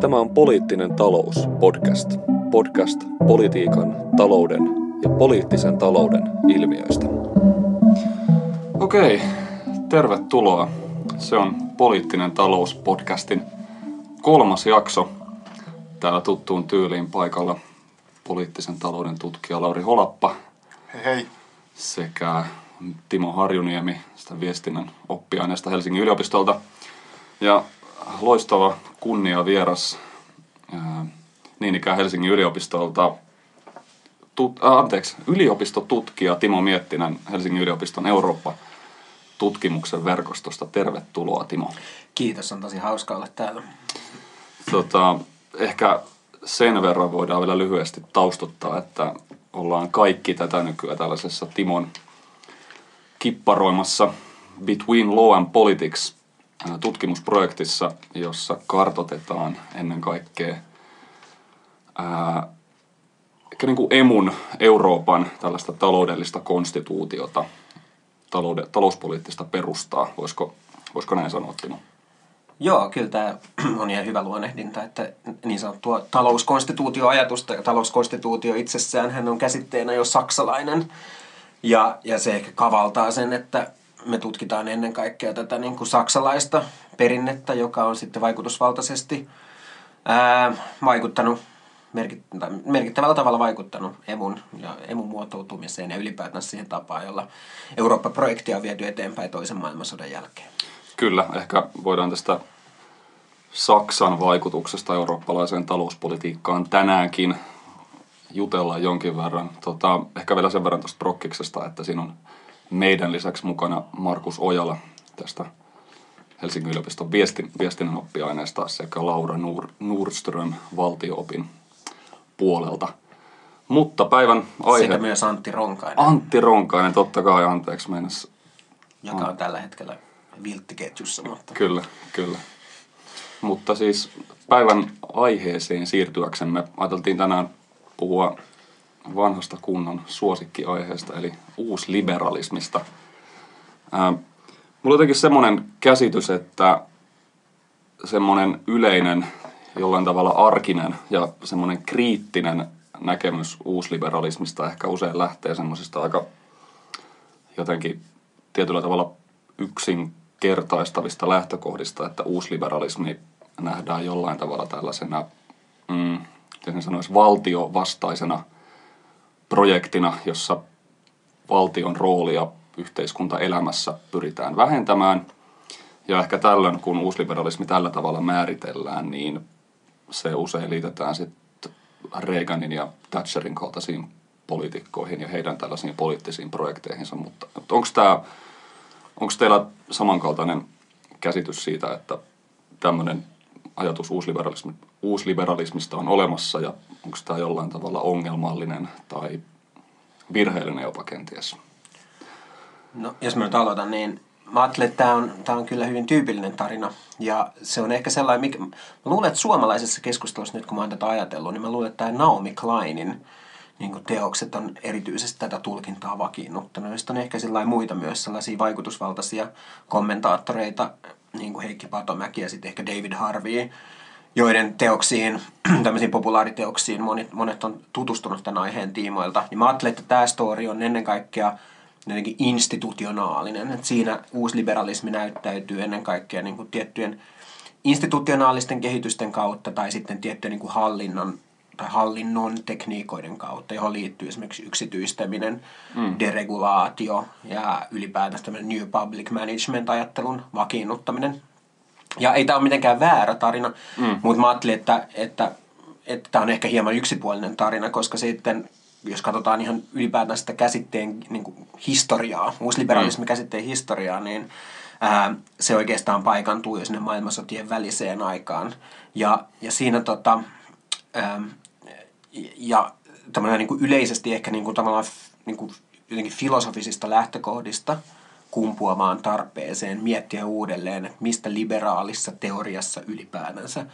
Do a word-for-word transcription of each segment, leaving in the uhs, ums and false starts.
Tämä on Poliittinen talous podcast. Podcast politiikan, talouden ja poliittisen talouden ilmiöistä. Okei, tervetuloa. Se on Poliittinen talous podcastin kolmas jakso. Täällä tuttuun tyyliin paikalla poliittisen talouden tutkija Lauri Holappa. Hei hei. Sekä Timo Harjuniemi, sitä viestinnän oppiaineesta Helsingin yliopistolta. Ja loistava kunniavieras ää, niin ikään Helsingin yliopistolta, tut, ää, anteeksi, yliopistotutkija Timo Miettinen Helsingin yliopiston Eurooppa-tutkimuksen verkostosta. Tervetuloa, Timo. Kiitos, on tosi hauska olla täällä. Tota, ehkä sen verran voidaan vielä lyhyesti taustottaa, että ollaan kaikki tätä nykyään tällaisessa Timon kipparoimassa Between Law and Politics tutkimusprojektissa, jossa kartoitetaan ennen kaikkea ää, ehkä niin kuin E M U:n Euroopan tällaista taloudellista konstituutiota, taloude, talouspoliittista perustaa. Voisiko, voisiko näin sanoa, Timo? Joo, kyllä tämä on ihan hyvä luonnehdinta, että niin sanottua talouskonstituutioajatusta ja talouskonstituutio itsessään hän on käsitteenä jo saksalainen ja, ja se ehkä kavaltaa sen, että me tutkitaan ennen kaikkea tätä niin kuin saksalaista perinnettä, joka on sitten vaikutusvaltaisesti ää, vaikuttanut, merkittävällä tavalla vaikuttanut E M U:n ja E M U:n muotoutumiseen ja ylipäätään siihen tapaan, jolla Eurooppa-projektia on viety eteenpäin toisen maailmansodan jälkeen. Kyllä, ehkä voidaan tästä Saksan vaikutuksesta eurooppalaiseen talouspolitiikkaan tänäänkin jutella jonkin verran. Tota, ehkä vielä sen verran tuosta prokkiksesta, että siinä on meidän lisäksi mukana Markus Ojala tästä Helsingin yliopiston viesti, viestinnän oppiaineesta sekä Laura Nordström valtio-opin puolelta. Mutta päivän aihe... Sekä myös Antti Ronkainen. Antti Ronkainen, totta kai, anteeksi mennessä. Joka on tällä hetkellä vilttiketjussa. Mutta... Kyllä, kyllä. Mutta siis päivän aiheeseen siirtyäksemme ajateltiin tänään puhua vanhasta kunnon suosikkiaiheesta, eli uusliberalismista. Ää, mulla on jotenkin semmoinen käsitys, että semmoinen yleinen, jollain tavalla arkinen ja semmoinen kriittinen näkemys uusliberalismista ehkä usein lähtee semmoisista aika jotenkin tietyllä tavalla yksinkertaistavista lähtökohdista, että uusliberalismi nähdään jollain tavalla tällaisena, mm, miten sanoisi, valtiovastaisena projektina, jossa valtion roolia yhteiskuntaelämässä pyritään vähentämään. Ja ehkä tällöin, kun uusliberalismi tällä tavalla määritellään, niin se usein liitetään sitten Reaganin ja Thatcherin kaltaisiin poliitikkoihin ja heidän tällaisiin poliittisiin projekteihinsa. Mutta onko tämä, onko teillä samankaltainen käsitys siitä, että tämmöinen ajatus uusliberalismi, uusliberalismista on olemassa ja onko tämä jollain tavalla ongelmallinen tai virheellinen jopa kenties? No, jos mä nyt aloitan, niin mä ajattelen, että tämä on, tämä on kyllä hyvin tyypillinen tarina ja se on ehkä sellainen, mikä, mä luulen, että suomalaisessa keskustelussa nyt kun mä oon tätä ajatellut, niin mä luulen, että tämä Naomi Kleinin niin kuin teokset on erityisesti tätä tulkintaa vakiinnuttanut, josta on ehkä sellainen muita myös sellaisia vaikutusvaltaisia kommentaattoreita, niin kuin Heikki Patomäki ja sitten ehkä David Harvey, joiden teoksiin, tämmöisiin populaariteoksiin monet, monet on tutustunut tämän aiheen tiimoilta. Niin mä ajattelen, että tämä story on ennen kaikkea jotenkin institutionaalinen. Että siinä uusliberalismi näyttäytyy ennen kaikkea niin kuin tiettyjen institutionaalisten kehitysten kautta tai sitten tiettyjen niin kuin hallinnon tai hallinnon tekniikoiden kautta, johon liittyy esimerkiksi yksityistäminen, mm. deregulaatio ja ylipäätään tämmöinen new public management-ajattelun vakiinnuttaminen. Ja ei tämä ole mitenkään väärä tarina, mm. mutta mä ajattelin, että, että, että tämä on ehkä hieman yksipuolinen tarina, koska sitten, jos katsotaan ihan ylipäätään sitä käsitteen niin kuin historiaa, uusliberalismin mm. käsitteen historiaa, niin ää, se oikeastaan paikantuu jo sinne maailmansotien väliseen aikaan. Ja, ja siinä tota... Ää, ja tämmöinen niin kuin yleisesti ehkä niin kuin tavallaan niin kuin jotenkin filosofisista lähtökohdista kumpuamaan tarpeeseen miettiä uudelleen, että mistä liberaalissa teoriassa ylipäätänsä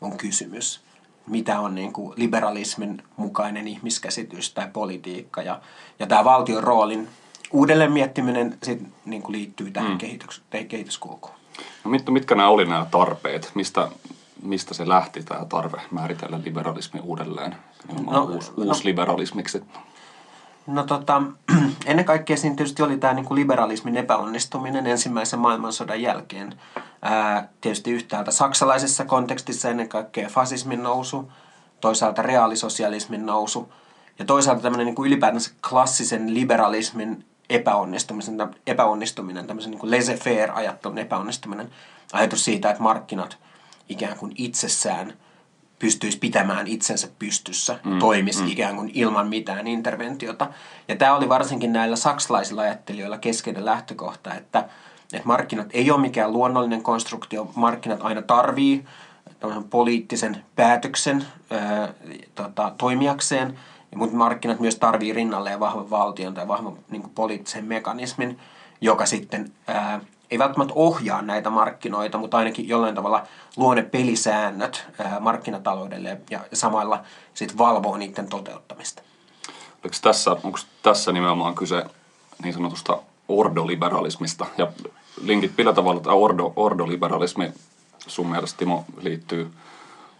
on kysymys. Mitä on niin kuin liberalismin mukainen ihmiskäsitys tai politiikka. Ja, ja tämä valtion roolin uudelleen miettiminen sit niin kuin liittyy tähän mm. kehitys, kehityskulkuun. No mit, mitkä nämä oli nämä tarpeet? Mistä, mistä se lähti tämä tarve määritellä liberalismi uudelleen, no, uusi, no, uusliberalismiksi? No tota, ennen kaikkea siinä tietysti oli tämä niinku liberalismin epäonnistuminen ensimmäisen maailmansodan jälkeen. Ää, tietysti yhtäältä saksalaisessa kontekstissa ennen kaikkea fasismin nousu, toisaalta reaalisosialismin nousu ja toisaalta tämmöinen niinku ylipäätänsä klassisen liberalismin epäonnistumisen, epäonnistuminen, tämmöisen niinku laissez-faire-ajattelun epäonnistuminen. Ajatus siitä, että markkinat ikään kuin itsessään pystyisi pitämään itsensä pystyssä, mm, toimisi mm. ikään kuin ilman mitään interventiota. Ja tämä oli varsinkin näillä saksalaisilla ajattelijoilla keskeinen lähtökohta, että, että markkinat ei ole mikään luonnollinen konstruktio. Markkinat aina tarvii poliittisen päätöksen ää, tota, toimijakseen, mutta markkinat myös tarvii rinnalleen vahvan valtion tai vahvan niin kuin poliittisen mekanismin, joka sitten ää, ei välttämättä ohjaa näitä markkinoita, mutta ainakin jollain tavalla luo ne pelisäännöt markkinataloudelle ja samalla sitten valvoo niiden toteuttamista. Oliko tässä, onko tässä nimenomaan kyse niin sanotusta ordoliberalismista? Ja linkit millä tavalla tämä ordo, ordoliberalismi sun mielestä, Timo, liittyy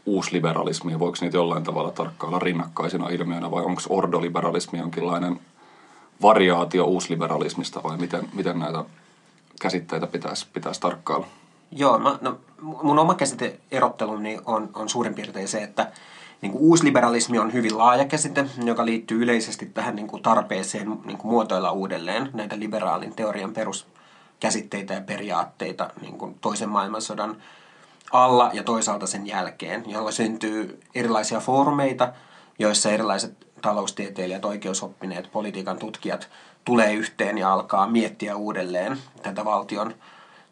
uusliberalismiin? Voiko niitä jollain tavalla tarkkailla rinnakkaisina ilmiönä vai onko ordoliberalismi jonkinlainen variaatio uusliberalismista vai miten, miten näitä käsitteitä pitäisi, pitäisi tarkkailla? Joo, mä, no, mun oma käsite-erotteluni on, on suurin piirtein se, että niin kuin uusliberalismi on hyvin laaja käsite, joka liittyy yleisesti tähän niin kuin tarpeeseen niin kuin muotoilla uudelleen näitä liberaalin teorian peruskäsitteitä ja periaatteita niin kuin toisen maailmansodan alla ja toisaalta sen jälkeen, jolloin syntyy erilaisia foorumeita, joissa erilaiset taloustieteilijät, oikeusoppineet, politiikan tutkijat tulee yhteen ja alkaa miettiä uudelleen tätä valtion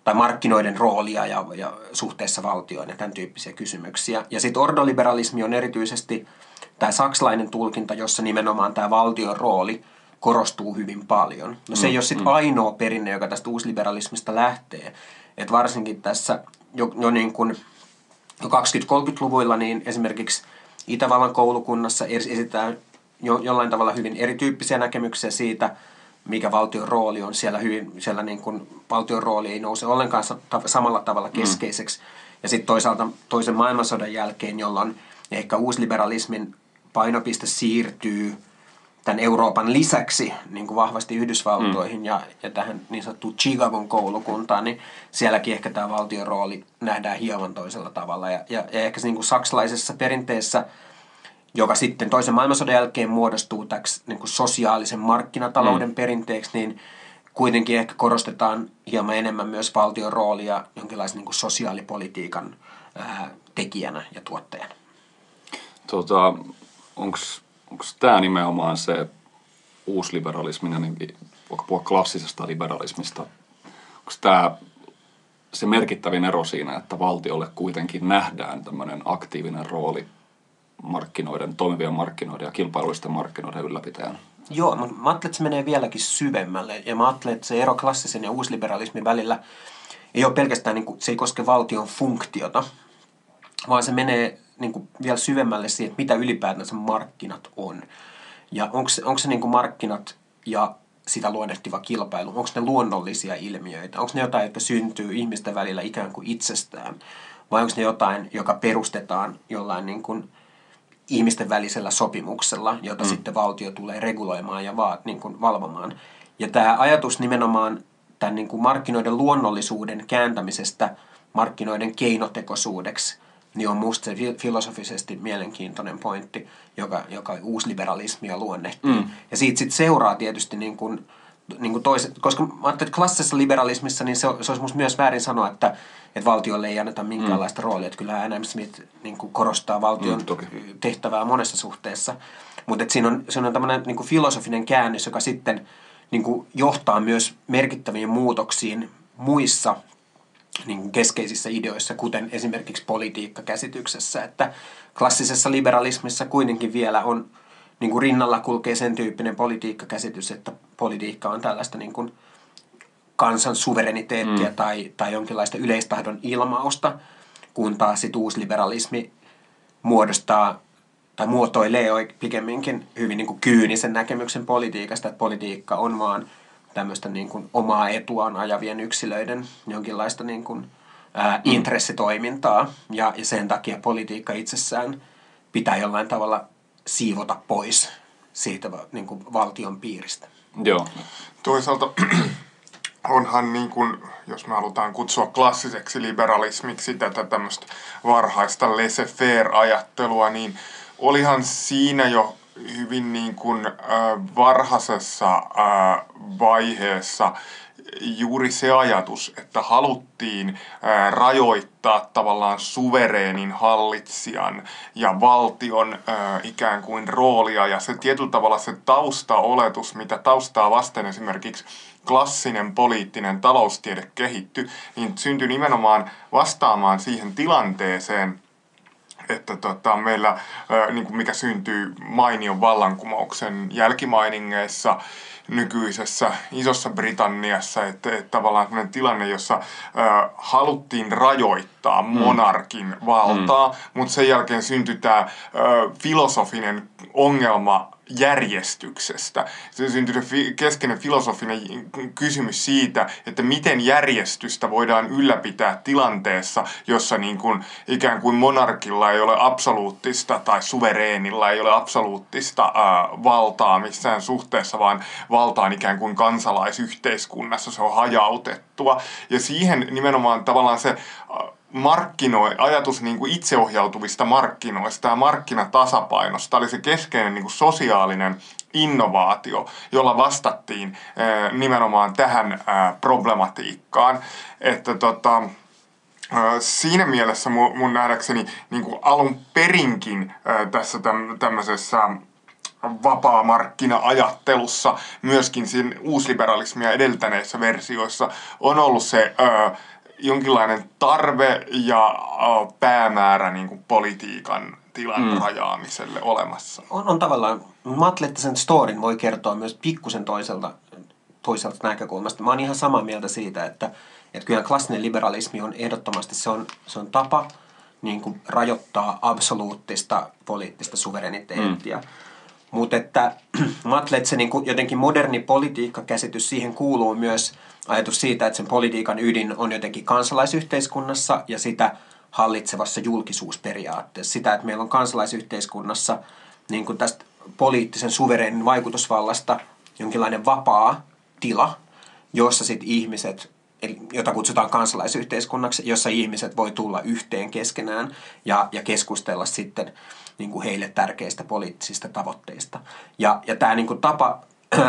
tai markkinoiden roolia ja, ja suhteessa valtioon ja tämän tyyppisiä kysymyksiä. Ja sitten ordoliberalismi on erityisesti tämä saksalainen tulkinta, jossa nimenomaan tämä valtion rooli korostuu hyvin paljon. No se ei ole sitten ainoa perinne, joka tästä uusliberalismista lähtee. Et varsinkin tässä jo, jo, niin kun, jo kaksikymmentä-kolmekymmentäluvuilla niin esimerkiksi Itävallan koulukunnassa esitetään jo, jollain tavalla hyvin erityyppisiä näkemyksiä siitä, mikä valtion rooli on. Siellä, hyvin, siellä niin kuin valtion rooli ei nouse ollenkaan samalla tavalla keskeiseksi. Mm. Ja sitten toisaalta toisen maailmansodan jälkeen, jolloin ehkä uusliberalismin painopiste siirtyy tämän Euroopan lisäksi niin kuin vahvasti Yhdysvaltoihin mm. ja, ja tähän niin sanottuun Chicagon koulukuntaan, niin sielläkin ehkä tämä valtion rooli nähdään hieman toisella tavalla. Ja, ja, ja ehkä niin kuin saksalaisessa perinteessä, joka sitten toisen maailmansodan jälkeen muodostuu täksi niin kuin sosiaalisen markkinatalouden mm. perinteeksi, niin kuitenkin ehkä korostetaan hieman enemmän myös valtion roolia jonkinlaisen niin kuin sosiaalipolitiikan ää, tekijänä ja tuottajana. Tota, onko tämä nimenomaan se uusliberalismina, niin voiko puhua klassisesta liberalismista, onko tämä se merkittävin ero siinä, että valtiolle kuitenkin nähdään tämmöinen aktiivinen rooli markkinoiden, toimivien markkinoiden ja kilpailullisten markkinoiden ylläpitäjänä? Joo, mutta mä ajattelen, että se menee vieläkin syvemmälle. Ja mä ajattelen, että se ero klassisen ja uusliberalismin välillä ei ole pelkästään, niin kuin, se ei koske valtion funktiota, vaan se menee niin kuin, vielä syvemmälle siihen, mitä ylipäätänsä markkinat on. Ja onko se, onko se niin kuin markkinat ja sitä luonnehtiva kilpailu, onko ne luonnollisia ilmiöitä, onko ne jotain, jotka syntyy ihmisten välillä ikään kuin itsestään, vai onko ne jotain, joka perustetaan jollain niin kuin ihmisten välisellä sopimuksella, jota mm. sitten valtio tulee reguloimaan ja vaat, niin kuin valvomaan. Ja tämä ajatus nimenomaan tämän niin kuin markkinoiden luonnollisuuden kääntämisestä markkinoiden keinotekoisuudeksi niin on musta se filosofisesti mielenkiintoinen pointti, joka, joka uusliberalismia luonnehtii. Mm. Ja siitä sitten seuraa tietysti, niin kuin, niin kuin toiset, koska mä ajattelin, että klassisessa liberalismissa niin se, se olisi musta myös väärin sanoa, että että valtiolle ei anneta minkäänlaista mm. roolia. Että kyllä Adam Smith niin kuin korostaa valtion mm, toki. tehtävää monessa suhteessa. Mutta siinä on, siinä on tämmöinen niin kuin filosofinen käännös, joka sitten niin kuin johtaa myös merkittäviin muutoksiin muissa niin kuin keskeisissä ideoissa, kuten esimerkiksi politiikkakäsityksessä. Että klassisessa liberalismissa kuitenkin vielä on niin kuin rinnalla kulkee sen tyyppinen politiikkakäsitys, että politiikka on tällaista niin kuin kansan suvereniteettia mm. tai, tai jonkinlaista yleistahdon ilmausta, kun taas sit uusliberalismi muodostaa tai muotoilee pikemminkin hyvin niin kuin kyynisen näkemyksen politiikasta, että politiikka on vaan tämmöistä niin kuin omaa etuaan ajavien yksilöiden jonkinlaista niin kuin ää, intressitoimintaa ja, ja sen takia politiikka itsessään pitää jollain tavalla siivota pois siitä niin kuin valtion piiristä. Joo. Toisaalta onhan, niin kuin, jos me halutaan kutsua klassiseksi liberalismiksi tätä tämmöistä varhaista laissez-faire-ajattelua, niin olihan siinä jo hyvin niin kuin varhaisessa vaiheessa juuri se ajatus, että haluttiin rajoittaa tavallaan suvereenin hallitsijan ja valtion ikään kuin roolia. Ja se tietyllä tavalla se taustaoletus, mitä taustaa vasten esimerkiksi klassinen poliittinen taloustiede kehittyi, niin syntyi nimenomaan vastaamaan siihen tilanteeseen, että tota, meillä, niin kuin mikä syntyy mainion vallankumouksen jälkimainingeissa nykyisessä Isossa Britanniassa, että, että tavallaan sellainen tilanne, jossa ä, haluttiin rajoittaa monarkin mm. valtaa, mm. mutta sen jälkeen syntyi tämä filosofinen ongelma järjestyksestä. Se syntyi keskeinen filosofinen kysymys siitä, että miten järjestystä voidaan ylläpitää tilanteessa, jossa niin kuin ikään kuin monarkilla ei ole absoluuttista tai suvereenilla ei ole absoluuttista ää, valtaa missään suhteessa, vaan valtaan ikään kuin kansalaisyhteiskunnassa se on hajautettua. Ja siihen nimenomaan tavallaan se Markkinoi, ajatus niin kuin itseohjautuvista markkinoista ja markkinatasapainosta oli se keskeinen niin kuin sosiaalinen innovaatio, jolla vastattiin eh, nimenomaan tähän eh, problematiikkaan. Että tota, siinä mielessä mun, mun nähdäkseni niin kuin alun perinkin eh, tässä täm, tämmöisessä vapaamarkkina-ajattelussa, myöskin siinä uusliberalismia edeltäneissä versioissa on ollut se eh, jonkinlainen tarve ja päämäärä niin kuin politiikan tilan mm. rajaamiselle olemassa. On, on tavallaan, matlettisen storin voi kertoa myös pikkusen toiselta, toiselta näkökulmasta. Mä oon ihan samaa mieltä siitä, että, että kyllä klassinen liberalismi on ehdottomasti, se on, se on tapa niin kuin rajoittaa absoluuttista poliittista suvereniteettia. Mm. Mutta että matletsen niin kuin jotenkin moderni politiikkakäsitys, siihen kuuluu myös ajatus siitä, että sen politiikan ydin on jotenkin kansalaisyhteiskunnassa ja sitä hallitsevassa julkisuusperiaatteessa. Sitä, että meillä on kansalaisyhteiskunnassa niin kuin tästä poliittisen suvereenin vaikutusvallasta jonkinlainen vapaa tila, jossa sit ihmiset, jota kutsutaan kansalaisyhteiskunnaksi, jossa ihmiset voi tulla yhteen keskenään ja, ja keskustella sitten niin kuin heille tärkeistä poliittisista tavoitteista. Ja, ja tämä niin kuin tapa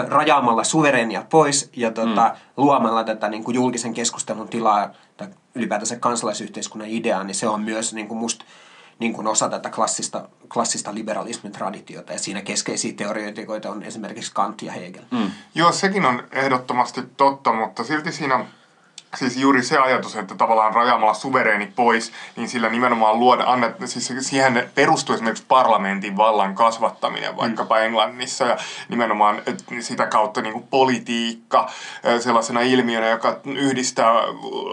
rajaamalla suvereenia pois ja tuota, mm. luomalla tätä niin kuin julkisen keskustelun tilaa tai ylipäätänsä kansalaisyhteiskunnan ideaa, niin se on myös niin kuin musta niin kuin osa tätä klassista, klassista liberalismin traditiota, ja siinä keskeisiä teoreetikoita on esimerkiksi Kant ja Hegel. Mm. Joo, sekin on ehdottomasti totta, mutta silti siinä siis juuri se ajatus, että tavallaan rajaamalla suvereeni pois, niin sillä nimenomaan luoda, annet, siis siihen perustuu esimerkiksi parlamentin vallan kasvattaminen vaikkapa mm. Englannissa, ja nimenomaan sitä kautta niin kuin politiikka sellaisena ilmiönä, joka yhdistää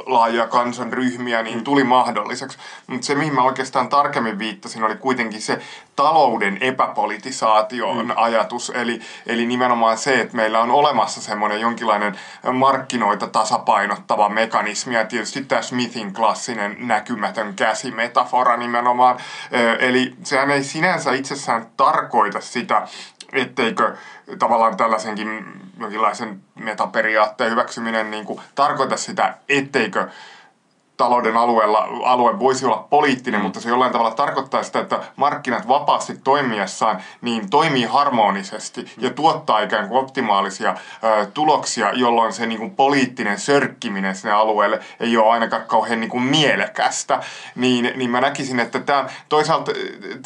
laajoja kansanryhmiä, niin tuli mahdolliseksi. Mutta se, mihin mä oikeastaan tarkemmin viittasin, oli kuitenkin se talouden epäpolitisaation mm. ajatus, eli, eli nimenomaan se, että meillä on olemassa semmoinen jonkinlainen markkinoita tasapainottava mekanismi, ja tietysti tämä Smithin klassinen näkymätön käsimetafora nimenomaan. Eli sehän ei sinänsä itsessään tarkoita sitä, etteikö tavallaan tällaisenkin jonkinlaisen metaperiaatteen hyväksyminen niin kuin tarkoita sitä, etteikö talouden alueella, alue voisi olla poliittinen, mm. mutta se jollain tavalla tarkoittaa sitä, että markkinat vapaasti toimiessaan niin toimii harmonisesti mm. ja tuottaa ikään kuin optimaalisia ö, tuloksia, jolloin se niin kuin poliittinen sörkkiminen sinne alueelle ei ole ainakaan kauhean niin kuin mielekästä. Niin, niin mä näkisin, että tämä toisaalta,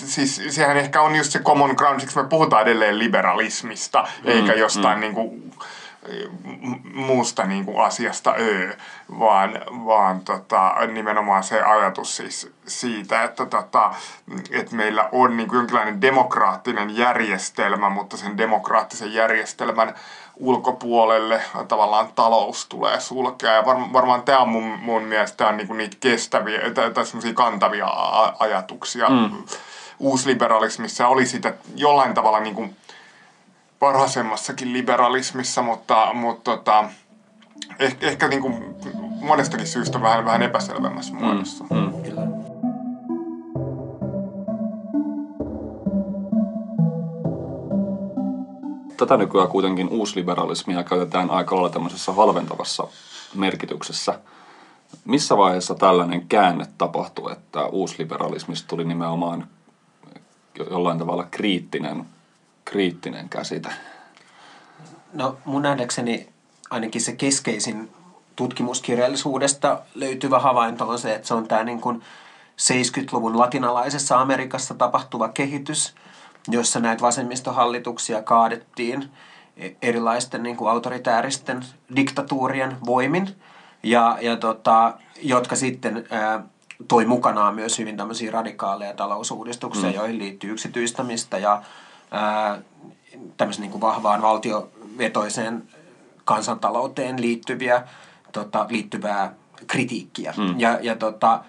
siis sehän ehkä on just se common ground, siksi me puhutaan edelleen liberalismista, mm. eikä jostain mm. niin kuin muusta niin kuin asiasta öö, vaan, vaan tota, nimenomaan se ajatus siis siitä, että, tota, että meillä on niin kuin jonkinlainen demokraattinen järjestelmä, mutta sen demokraattisen järjestelmän ulkopuolelle tavallaan talous tulee sulkea. Ja var, varmaan tämä on mun, mun mielestä on niin kuin niitä kestäviä tai semmoisia kantavia ajatuksia. Mm. Uusliberalismissa oli sitä jollain tavalla niin kuin varhaisemmassakin liberalismissa, mutta, mutta tota, ehkä, ehkä niin kuin monestakin syystä vähän, vähän epäselvemmässä muodossa. Mm, mm, kyllä. Tätä nykyään kuitenkin uusliberalismia käytetään aika lailla tämmöisessä halventavassa merkityksessä. Missä vaiheessa tällainen käänne tapahtui, että uusliberalismista tuli nimenomaan jollain tavalla kriittinen, kriittinen käsite? No mun nähdäkseni ainakin se keskeisin tutkimuskirjallisuudesta löytyvä havainto on se, että se on tämä niin kuin seitsemänkymmentäluvun latinalaisessa Amerikassa tapahtuva kehitys, jossa näitä vasemmistohallituksia kaadettiin erilaisten niin kuin autoritääristen diktatuurien voimin, ja, ja tota, jotka sitten ää, toi mukanaan myös hyvin tämmöisiä radikaaleja talousuudistuksia, mm. joihin liittyy yksityistämistä ja ää, tämmöisen niin kuin vahvaan valtiovetoiseen kansantalouteen liittyviä, tota, liittyvää kritiikkiä. Mm. Ja, ja, tota,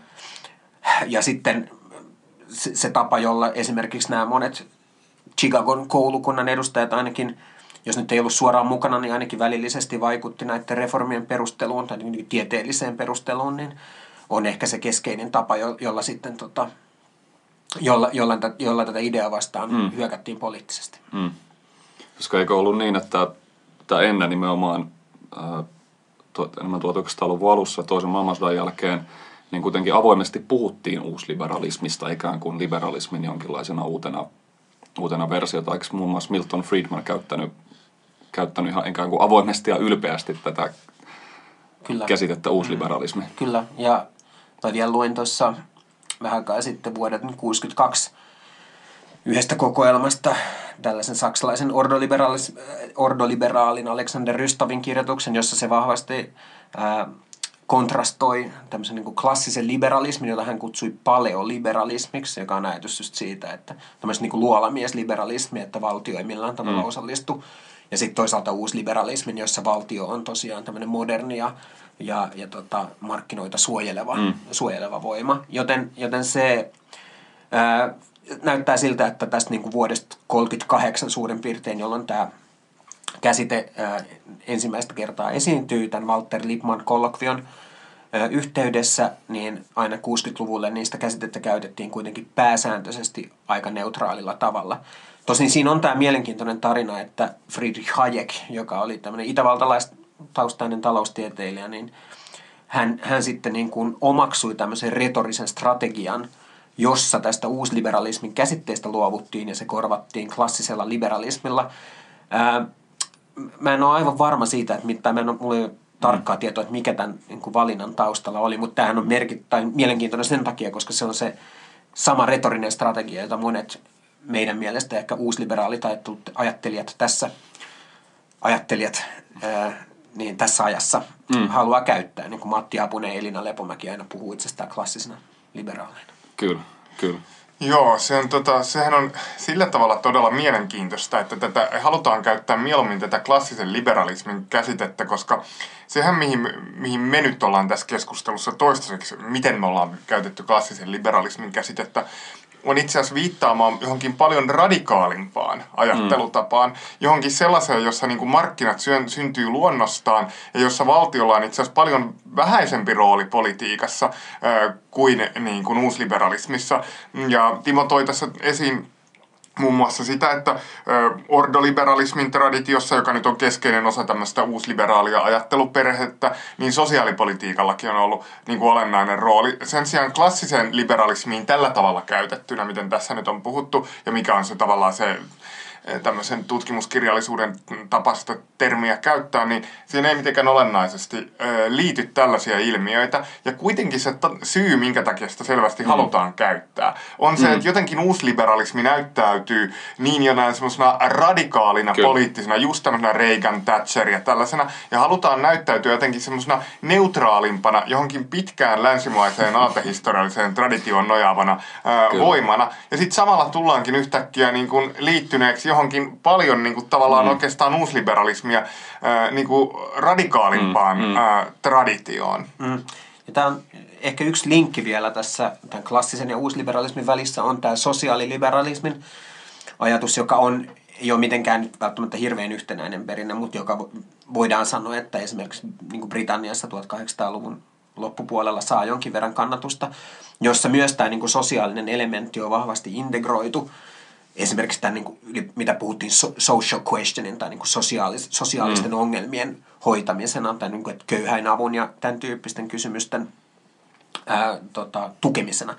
ja sitten se, se tapa, jolla esimerkiksi nämä monet Chicagon koulukunnan edustajat ainakin, jos nyt ei ollut suoraan mukana, niin ainakin välillisesti vaikutti näiden reformien perusteluun tai niin tieteelliseen perusteluun, niin on ehkä se keskeinen tapa, jolla sitten tota, jolla, jolla, jolla tätä ideaa vastaan mm. hyökättiin poliittisesti. Mm. Koska eikö ollut niin, että tämä ennen nimenomaan äh, tuhatyhdeksänsataaluvun alussa toisen maailmansodan jälkeen niin kuitenkin avoimesti puhuttiin uusliberalismista ikään kuin liberalismin jonkinlaisena uutena, uutena versiota. Eikö muun muassa Milton Friedman käyttänyt, käyttänyt ihan ikään kuin avoimesti ja ylpeästi tätä Kyllä. käsitettä uusliberalismi? Kyllä, ja mä vielä luin tuossa vähän aikaa sitten vuodet kuusikymmentäkaksi yhdestä kokoelmasta tällaisen saksalaisen ordoliberaalin Alexander Rüstowin kirjoituksen, jossa se vahvasti ää, kontrastoi tämmöisen niin kuin klassisen liberalismin, jota hän kutsui paleoliberalismiksi, joka on ajatus just siitä, että tämmöisen niin kuin luolamiesliberalismi, että valtio ei millään tavalla mm. osallistu, ja sitten toisaalta uusliberalismin, jossa valtio on tosiaan tämmöinen moderni ja, ja, ja tota, markkinoita suojeleva, mm. suojeleva voima, joten, joten se... Ää, näyttää siltä, että tästä niin kuin vuodesta kolmekymmentäkahdeksan suurin piirtein, jolloin tämä käsite ää, ensimmäistä kertaa esiintyy tämän Walter Lippmann-kollokvion yhteydessä, niin aina kuusikymmentäluvulle niistä käsitettä käytettiin kuitenkin pääsääntöisesti aika neutraalilla tavalla. Tosin siinä on tämä mielenkiintoinen tarina, että Friedrich Hayek, joka oli tämmöinen itävaltalaistaustainen taloustieteilijä, niin hän, hän sitten niin kuin omaksui tämmöisen retorisen strategian, jossa tästä uusliberalismin käsitteestä luovuttiin ja se korvattiin klassisella liberalismilla. Ää, mä en ole aivan varma siitä, että mitä, mä en ole, mulla ei ole tarkkaa tietoa, että mikä tämän niin kuin valinnan taustalla oli, mutta tämähän on merkittävä, mielenkiintoinen sen takia, koska se on se sama retorinen strategia, jota monet meidän mielestä ehkä uusliberaalit ajattelijat tässä, ajattelijat, ää, niin tässä ajassa mm. haluaa käyttää. Niin kuin Matti Apunen ja Elina Lepomäki aina puhuu itsestään klassisena liberaaleina. Kyllä, kyllä. Joo, se on, tota, sehän on sillä tavalla todella mielenkiintoista, että tätä, halutaan käyttää mieluummin tätä klassisen liberalismin käsitettä, koska sehän mihin, mihin me nyt ollaan tässä keskustelussa toistaiseksi, miten me ollaan käytetty klassisen liberalismin käsitettä, on itse asiassa viittaamaan johonkin paljon radikaalimpaan ajattelutapaan, mm. johonkin sellaiseen, jossa niin kuin markkinat syntyy luonnostaan ja jossa valtiolla on itse asiassa paljon vähäisempi rooli politiikassa äh, kuin, niin kuin uusliberalismissa. Ja Timo toi tässä esiin muun muassa sitä, että ordoliberalismin traditiossa, joka nyt on keskeinen osa tämmöistä uusliberaalia ajatteluperhettä, niin sosiaalipolitiikallakin on ollut niin kuin olennainen rooli. Sen sijaan klassiseen liberalismiin tällä tavalla käytettynä, miten tässä nyt on puhuttu, ja mikä on se tavallaan se tämmöisen tutkimuskirjallisuuden tapaista termiä käyttää, niin siinä ei mitenkään olennaisesti liity tällaisia ilmiöitä. Ja kuitenkin se ta- syy, minkä takia sitä selvästi mm. halutaan käyttää, on se, mm. että jotenkin uusliberalismi näyttäytyy niin jonain semmoisena radikaalina Kyllä. poliittisena, just tämmöisenä Reagan, Thatcher ja tällaisena, ja halutaan näyttäytyä jotenkin semmoisena neutraalimpana, johonkin pitkään länsimaiseen aatehistorialliseen traditioon nojaavana ää, voimana. Ja sitten samalla tullaankin yhtäkkiä niin kun liittyneeksi johonkin paljon niin kuin, tavallaan mm. oikeastaan uusliberalismia ää, niin kuin radikaalimpaan mm. ää, traditioon. Mm. Ja tämä on ehkä yksi linkki vielä tässä tämän klassisen ja uusliberalismin välissä on tämä sosiaaliliberalismin ajatus, joka on ei ole mitenkään nyt välttämättä hirveän yhtenäinen perinne, mutta joka voidaan sanoa, että esimerkiksi niin Britanniassa tuhatkahdeksansataaluvun loppupuolella saa jonkin verran kannatusta, jossa myös tämä niin kuin sosiaalinen elementti on vahvasti integroitu. Esimerkiksi tämän, niin kuin, mitä puhuttiin social questioning tai niin kuin sosiaalis- sosiaalisten mm. ongelmien hoitamisena, tai niin kuin, että köyhäinavun ja tämän tyyppisten kysymysten ää, tota, tukemisena.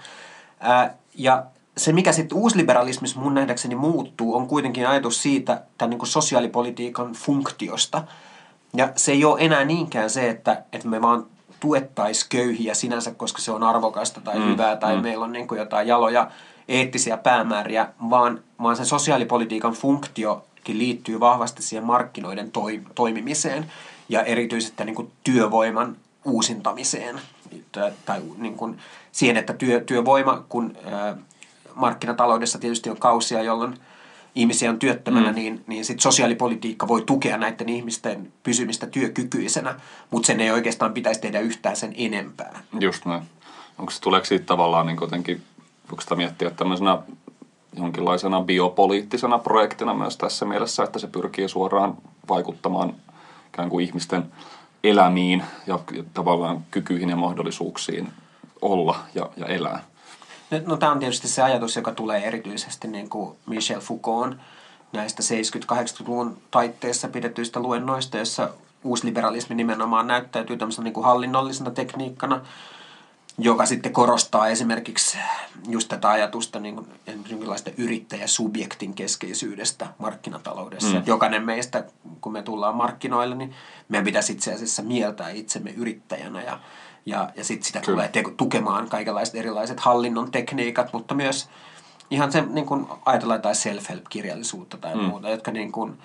Ää, ja se, mikä sitten uusliberalismissa mun nähdäkseni muuttuu, on kuitenkin ajatus siitä tämän niin kuin sosiaalipolitiikan funktiosta. Ja se ei ole enää niinkään se, että, että me vaan tuettaisiin köyhiä sinänsä, koska se on arvokasta tai mm. hyvää, tai mm. meillä on niin kuin jotain jaloja eettisiä päämääriä, vaan, vaan sen sosiaalipolitiikan funktiokin liittyy vahvasti siihen markkinoiden toi, toimimiseen ja erityisesti niin kuin työvoiman uusintamiseen. Tai niin kuin siihen, että työ, työvoima, kun ää, markkinataloudessa tietysti on kausia, jolloin ihmisiä on työttömänä, mm. niin, niin sit sosiaalipolitiikka voi tukea näiden ihmisten pysymistä työkykyisenä, mutta sen ei oikeastaan pitäisi tehdä yhtään sen enempää. Just näin. Onko se, tuleeko siitä tavallaan niin kuitenkin, voiko sitä miettiä tämmöisenä jonkinlaisena biopoliittisena projektina myös tässä mielessä, että se pyrkii suoraan vaikuttamaan ikään kuin ihmisten elämiin ja tavallaan kykyihin ja mahdollisuuksiin olla ja, ja elää? No, no tämä on tietysti se ajatus, joka tulee erityisesti niin kuin Michel Foucaultin näistä seitsemänkymmentä-kahdeksankymmentäluvun taitteessa pidetyistä luennoista, jossa uusliberalismi nimenomaan näyttäytyy tämmöisenä niin kuin hallinnollisena tekniikkana, joka sitten korostaa esimerkiksi just tätä ajatusta niin kuin jonkinlaista yrittäjäsubjektin keskeisyydestä markkinataloudessa. Mm. Jokainen meistä, kun me tullaan markkinoille, niin meidän pitäisi itse asiassa mieltää itsemme yrittäjänä ja, ja, ja sitten sitä Kyllä. tulee te- tukemaan kaikenlaiset erilaiset hallinnon tekniikat, mutta myös ihan se, niin kuin ajatellaan tai self-help-kirjallisuutta tai mm. muuta, jotka niin kuin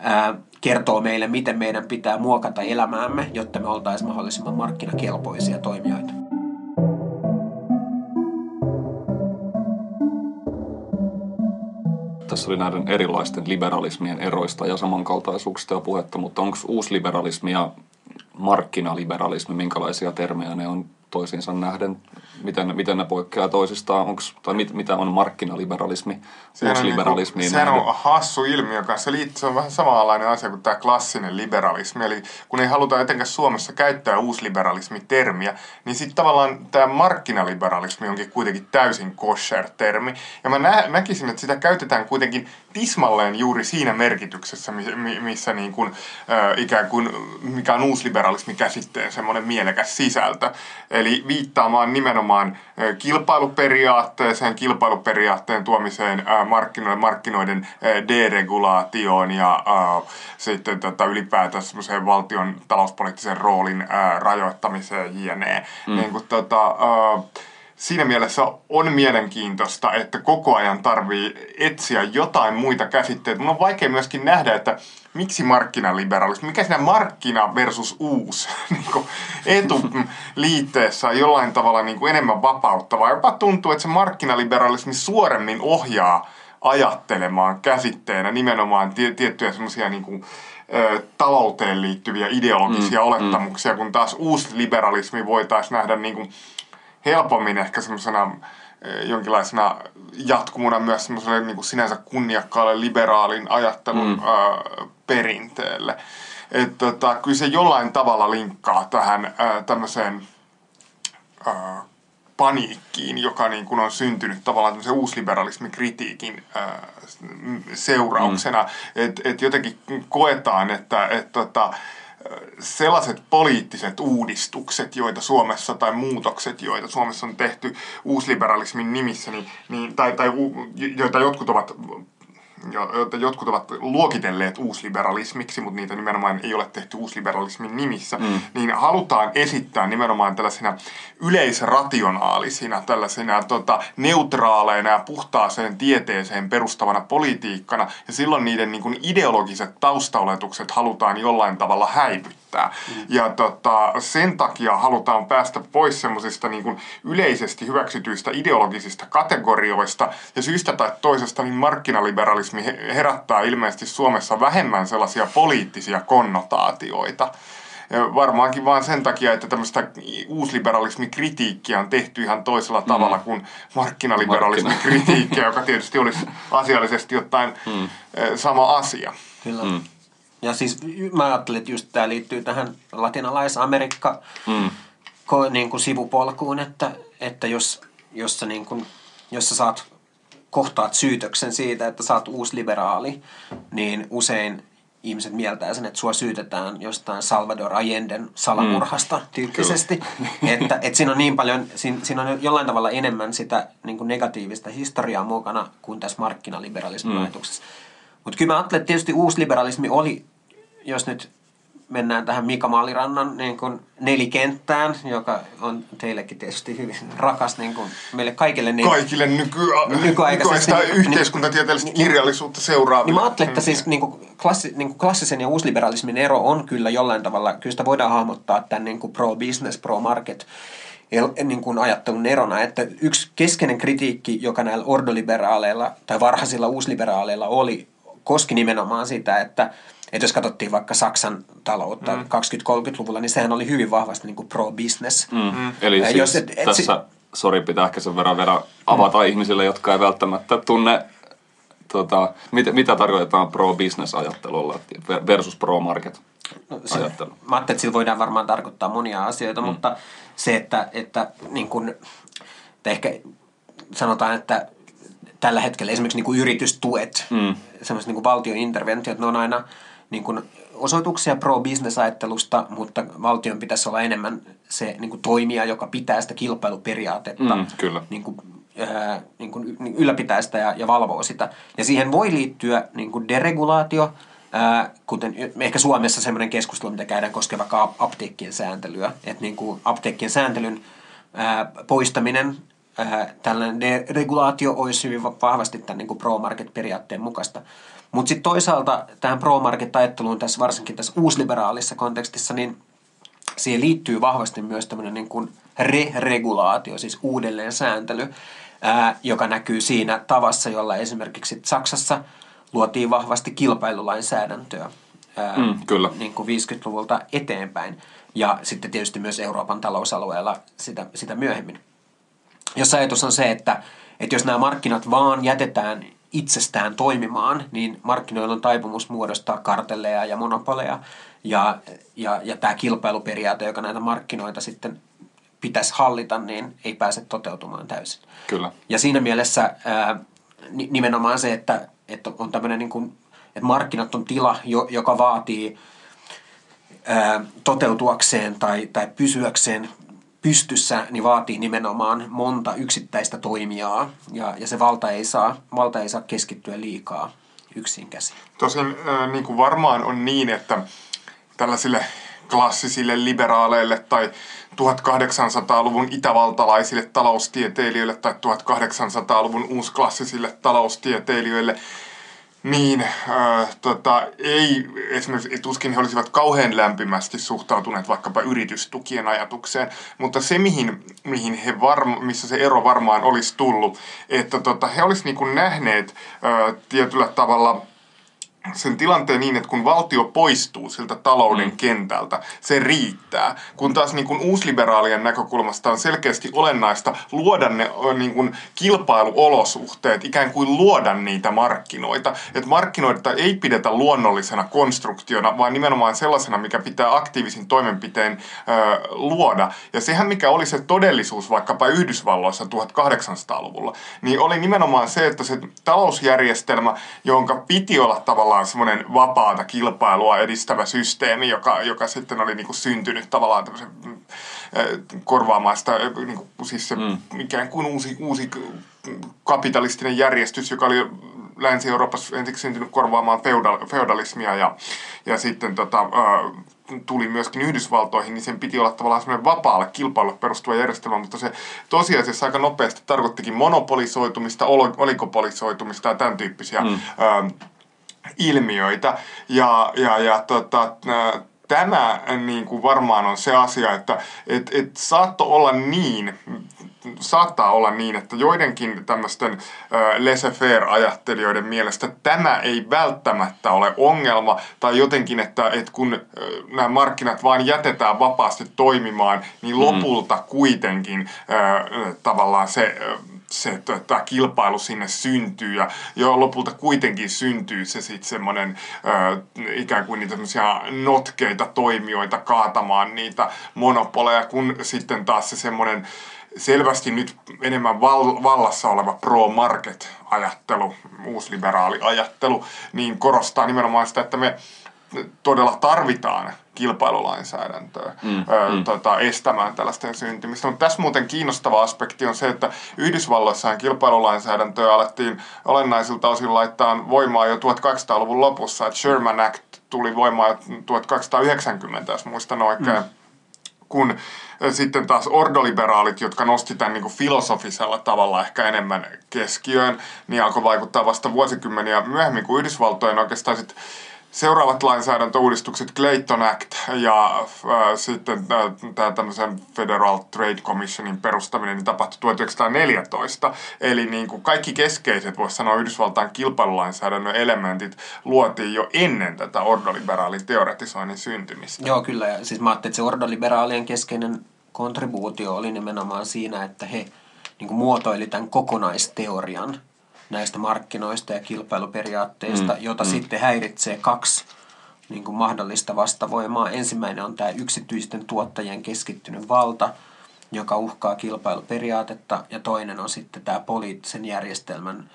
Ää, kertoo meille, miten meidän pitää muokata elämäämme, jotta me oltaisiin mahdollisimman markkinakelpoisia toimijoita. Tässä oli näiden erilaisten liberalismien eroista ja samankaltaisuuksista ja puhetta, mutta onko uusliberalismi ja markkinaliberalismi, minkälaisia termejä ne on toisiinsa nähden? Miten ne, miten ne poikkeaa toisistaan? Onks, tai mit, mitä on markkinaliberalismi, uusliberalismi? Niin sehän on hassu ilmiö kanssa. Se on vähän samanlainen asia kuin tämä klassinen liberalismi. Eli kun ei haluta etenkään Suomessa käyttää uusliberalismi-termiä, niin sitten tavallaan tämä markkinaliberalismi onkin kuitenkin täysin kosher-termi. Ja mä nä- näkisin, että sitä käytetään kuitenkin tismalleen juuri siinä merkityksessä, missä niin kuin, äh, ikään kuin, mikä on uusliberalismi käsitteen semmoinen mielekäs sisältö. Eli viittaamaan nimenomaan kilpailuperiaatteeseen, kilpailuperiaatteen tuomiseen markkinoiden, markkinoiden deregulaatioon ja ää, sitten tota, ylipäätään semmoiseen valtion talouspoliittisen roolin ää, rajoittamiseen jne. Mm. Niin kuin, tota, ää, siinä mielessä on mielenkiintoista, että koko ajan tarvii etsiä jotain muita käsitteitä. Mun on vaikea myöskin nähdä, että miksi markkinaliberalismi? Mikä siinä markkina versus uusi niin etuliitteessä on jollain tavalla niin enemmän vapauttavaa? Jopa tuntuu, että se markkinaliberalismi suoremmin ohjaa ajattelemaan käsitteenä nimenomaan tie- tiettyjä semmoisia niin kuin talouteen liittyviä ideologisia mm, olettamuksia, mm. kun taas uusi liberalismi voitaisiin nähdä niin kuin helpommin ehkä semmoisena jonkinlaisena jatkumuna myös semmoiselle niin kuin sinänsä kunniakkaalle liberaalin ajattelun mm. ö, perinteelle. Et, tota, kyllä se jollain tavalla linkkaa tähän ö, tämmöiseen ö, paniikkiin, joka niin kuin on syntynyt tavallaan tämmöisen uusliberalismin kritiikin ö, seurauksena. Mm. Et, et jotenkin koetaan, että et, tota, sellaiset poliittiset uudistukset, joita Suomessa, tai muutokset, joita Suomessa on tehty uusliberalismin nimissä, niin, niin, tai, tai joita jotkut ovat, joita jotkut ovat luokitelleet uusliberalismiksi, mutta niitä nimenomaan ei ole tehty uusliberalismin nimissä, mm. niin halutaan esittää nimenomaan tällaisina yleisrationaalisina, tällaisina tota, neutraaleina ja puhtaaseen tieteeseen perustavana politiikkana, ja silloin niiden niin kuin ideologiset taustaoletukset halutaan jollain tavalla häivyttää. Mm. Ja tota, sen takia halutaan päästä pois semmoisista niin kuin yleisesti hyväksytyistä ideologisista kategorioista, ja syystä tai toisesta niin markkinaliberalismi herättää ilmeisesti Suomessa vähemmän sellaisia poliittisia konnotaatioita. Varmaankin vaan sen takia, että tämmöistä uusliberalismin kritiikkiä on tehty ihan toisella mm. tavalla kuin markkinaliberalismin Markkina. kritiikkiä, joka tietysti olisi asiallisesti jotain mm. sama asia. Kyllä. Mm. Ja siis mä ajattelin, että just tämä liittyy tähän latinalais-Amerikka mm. ko, niin kuin sivupolkuun, että, että jos, jos, sä niin kuin, jos sä saat kohtaat syytöksen siitä, että sä oot uusliberaali, niin usein ihmiset mieltää sen, että sua syytetään jostain Salvador Allenden salamurhasta mm. tyyppisesti. Että, että siinä on niin paljon, siinä, siinä on jollain tavalla enemmän sitä niin kuin negatiivista historiaa mukana kuin tässä markkinaliberalismin mm. ajatuksessa. Mutta kyllä mä ajattelen, että tietysti uusliberalismi oli, jos nyt mennään tähän Mika Maalirannan niin kuin nelikenttään, joka on teillekin tietysti hyvin rakas niin kuin meille kaikille. Niin kaikille nykyä, nykyaikaisesta yhteiskuntatieteellistä niin, kirjallisuutta seuraaville. Niin mä ajattelen, että siis, niin kuin klassi, niin kuin klassisen ja uusliberalismin ero on kyllä jollain tavalla, kyllä sitä voidaan hahmottaa tämän niin kuin pro-business, pro-market niin kuin ajattelun erona, että yksi keskeinen kritiikki, joka näillä ordoliberaaleilla tai varhaisilla uusliberaaleilla oli, koski nimenomaan sitä, että että jos katsottiin vaikka Saksan taloutta mm. kaksikymmentä-kolmekymmentäluvulla, niin sehän oli hyvin vahvasti niin kuin pro-business. Mm. Eli ja siis jos et, et, tässä, et, sori pitää ehkä sen verran, verran avata mm. ihmisille, jotka ei välttämättä tunne, tota, mit, mitä tarkoitetaan pro-business-ajattelulla versus pro-market-ajattelu. No, mä ajattelin, että sillä voidaan varmaan tarkoittaa monia asioita, mm. mutta se, että, että, niin kun, että ehkä sanotaan, että tällä hetkellä esimerkiksi niin kuin yritystuet, mm. sellaiset niin kuin valtiointerventiot, ne on aina niin kuin osoituksia pro-business-ajattelusta, mutta valtion pitäisi olla enemmän se niin kuin toimija, joka pitää sitä kilpailuperiaatetta, mm, kyllä. Niin kuin, äh, niin kuin ylläpitää sitä ja, ja valvoo sitä. Ja siihen voi liittyä niin kuin deregulaatio, äh, kuten ehkä Suomessa semmoinen keskustelu, mitä käydään koskee vaikka apteekkien sääntelyä. Että niin kuin apteekkien sääntelyn äh, poistaminen, äh, tällainen deregulaatio olisi hyvin vahvasti tämän niin kuin pro-market-periaatteen mukaista. Mutta sitten toisaalta tähän pro-market-ajatteluun tässä, varsinkin tässä uusliberaalissa kontekstissa, niin siihen liittyy vahvasti myös tämmöinen niin kuin re-regulaatio, siis uudelleen sääntely, ää, joka näkyy siinä tavassa, jolla esimerkiksi Saksassa luotiin vahvasti kilpailulainsäädäntöä ää, mm, kyllä. Niin kuin viisikymmentäluvulta eteenpäin. Ja sitten tietysti myös Euroopan talousalueella sitä, sitä myöhemmin. Jos ajatus on se, että, että jos nämä markkinat vaan jätetään itsestään toimimaan, niin markkinoilla on taipumus muodostaa kartelleja ja monopoleja ja, ja, ja tämä kilpailuperiaate, joka näitä markkinoita sitten pitäisi hallita, niin ei pääse toteutumaan täysin. Kyllä. Ja siinä mielessä ää, nimenomaan se, että, että on tämmöinen niin kuin, että markkinat on tila, joka vaatii ää, toteutuakseen tai, tai pysyäkseen pystyssä, niin vaatii nimenomaan monta yksittäistä toimijaa, ja, ja se valta ei, saa, valta ei saa keskittyä liikaa yksin käsiin. Tosin niin kuin varmaan on niin, että tällaisille klassisille liberaaleille tai tuhatkahdeksansataaluvun itävaltalaisille taloustieteilijöille tai tuhatkahdeksansataaluvun uusklassisille taloustieteilijöille, niin äh, tota, ei, esimerkiksi tuskin he olisivat kauhean lämpimästi suhtautuneet vaikkapa yritystukien ajatukseen, mutta se, mihin, mihin he varma, missä se ero varmaan olisi tullut, että tota, he olisivat niin kuin nähneet äh, tietyllä tavalla sen tilanteen niin, että kun valtio poistuu siltä talouden mm. kentältä, se riittää. Kun taas niin kuin uusliberaalien näkökulmasta on selkeästi olennaista luoda ne niin kuin kilpailuolosuhteet, ikään kuin luoda niitä markkinoita. Että markkinoita ei pidetä luonnollisena konstruktiona, vaan nimenomaan sellaisena, mikä pitää aktiivisin toimenpiteen ö, luoda. Ja sehän, mikä oli se todellisuus vaikkapa Yhdysvalloissa tuhatkahdeksansataaluvulla, niin oli nimenomaan se, että se talousjärjestelmä, jonka piti olla tavallaan semmoinen vapaata kilpailua edistävä systeemi, joka, joka sitten oli niinku syntynyt tavallaan tämmöisen äh, korvaamaan sitä, äh, niinku, siis se mm. ikään kuin uusi, uusi kapitalistinen järjestys, joka oli Länsi-Euroopassa ensiksi syntynyt korvaamaan feudal, feudalismia ja, ja sitten tota, äh, tuli myöskin Yhdysvaltoihin, niin sen piti olla tavallaan semmoinen vapaalle kilpailulle perustuva järjestelmä, mutta se tosiasiassa aika nopeasti tarkoittikin monopolisoitumista, oligopolisoitumista ja tämän tyyppisiä mm. äh, ilmiöitä. Ja, ja, ja tota, tämä niin kuin varmaan on se asia, että et, et saattoi olla niin saattaa olla niin, että joidenkin tämmöisten laissez-faire-ajattelijoiden mielestä tämä ei välttämättä ole ongelma, tai jotenkin, että, että kun nämä markkinat vaan jätetään vapaasti toimimaan, niin lopulta kuitenkin tavallaan se... se tota, kilpailu sinne syntyy ja jo lopulta kuitenkin syntyy se sitten semmoinen ikään kuin niitä semmoisia notkeita toimijoita kaatamaan niitä monopoleja, kun sitten taas se semmoinen selvästi nyt enemmän val- vallassa oleva pro-market-ajattelu, uusliberaali ajattelu, niin korostaa nimenomaan sitä, että me todella tarvitaan kilpailulainsäädäntöä mm, mm. Tota, estämään tällaisten syntymistä. Mutta tässä muuten kiinnostava aspekti on se, että Yhdysvalloissahan kilpailulainsäädäntöä alettiin olennaisilta osin laittaa voimaan jo tuhatkahdeksansataaluvun lopussa. Et Sherman Act tuli voimaan jo tuhatkahdeksansataayhdeksänkymmentä, jos muistan oikein. Mm. Kun sitten taas ordoliberaalit, jotka nosti tämän niin kuin filosofisella tavalla ehkä enemmän keskiöön, niin alkoi vaikuttaa vasta vuosikymmeniä myöhemmin kuin Yhdysvaltojen oikeastaan sitten seuraavat lainsäädäntöuudistukset, Clayton Act ja äh, sitten äh, tämä tämmöisen Federal Trade Commissionin perustaminen niin tapahtui tuhatyhdeksänsataaneljätoista. Eli niin kuin kaikki keskeiset, voisi sanoa Yhdysvaltain kilpailulainsäädännön elementit, luotiin jo ennen tätä ordoliberaalin teoretisoinnin syntymistä. Joo, kyllä. Ja siis mä ajattelin, että se ordoliberaalien keskeinen kontribuutio oli nimenomaan siinä, että he niin kuin muotoili tämän kokonaisteorian näistä markkinoista ja kilpailuperiaatteista, mm, jota mm. sitten häiritsee kaksi niin kuin mahdollista vastavoimaa. Ensimmäinen on tämä yksityisten tuottajien keskittynyt valta, joka uhkaa kilpailuperiaatetta, ja toinen on sitten tämä poliittisen järjestelmän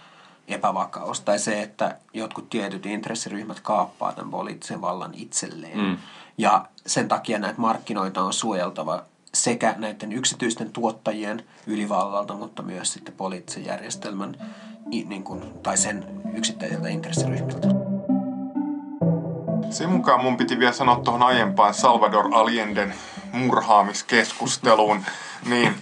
epävakaus, tai se, että jotkut tietyt intressiryhmät kaappaa tämän poliittisen vallan itselleen. Mm. Ja sen takia näitä markkinoita on suojeltava sekä näiden yksityisten tuottajien ylivallalta, mutta myös sitten poliittisen järjestelmän niin kuin, tai sen yksittäiseltä intressiryhmiltä. Sen mukaan mun piti vielä sanoa tuohon aiempaan Salvador Allenden murhaamiskeskusteluun, niin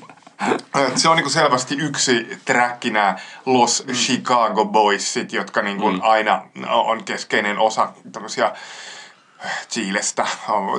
se on niin kuin selvästi yksi träkki nämä Los mm. Chicago Boysit, jotka niin kuin mm. aina on keskeinen osa tämmöisiä Chilestä,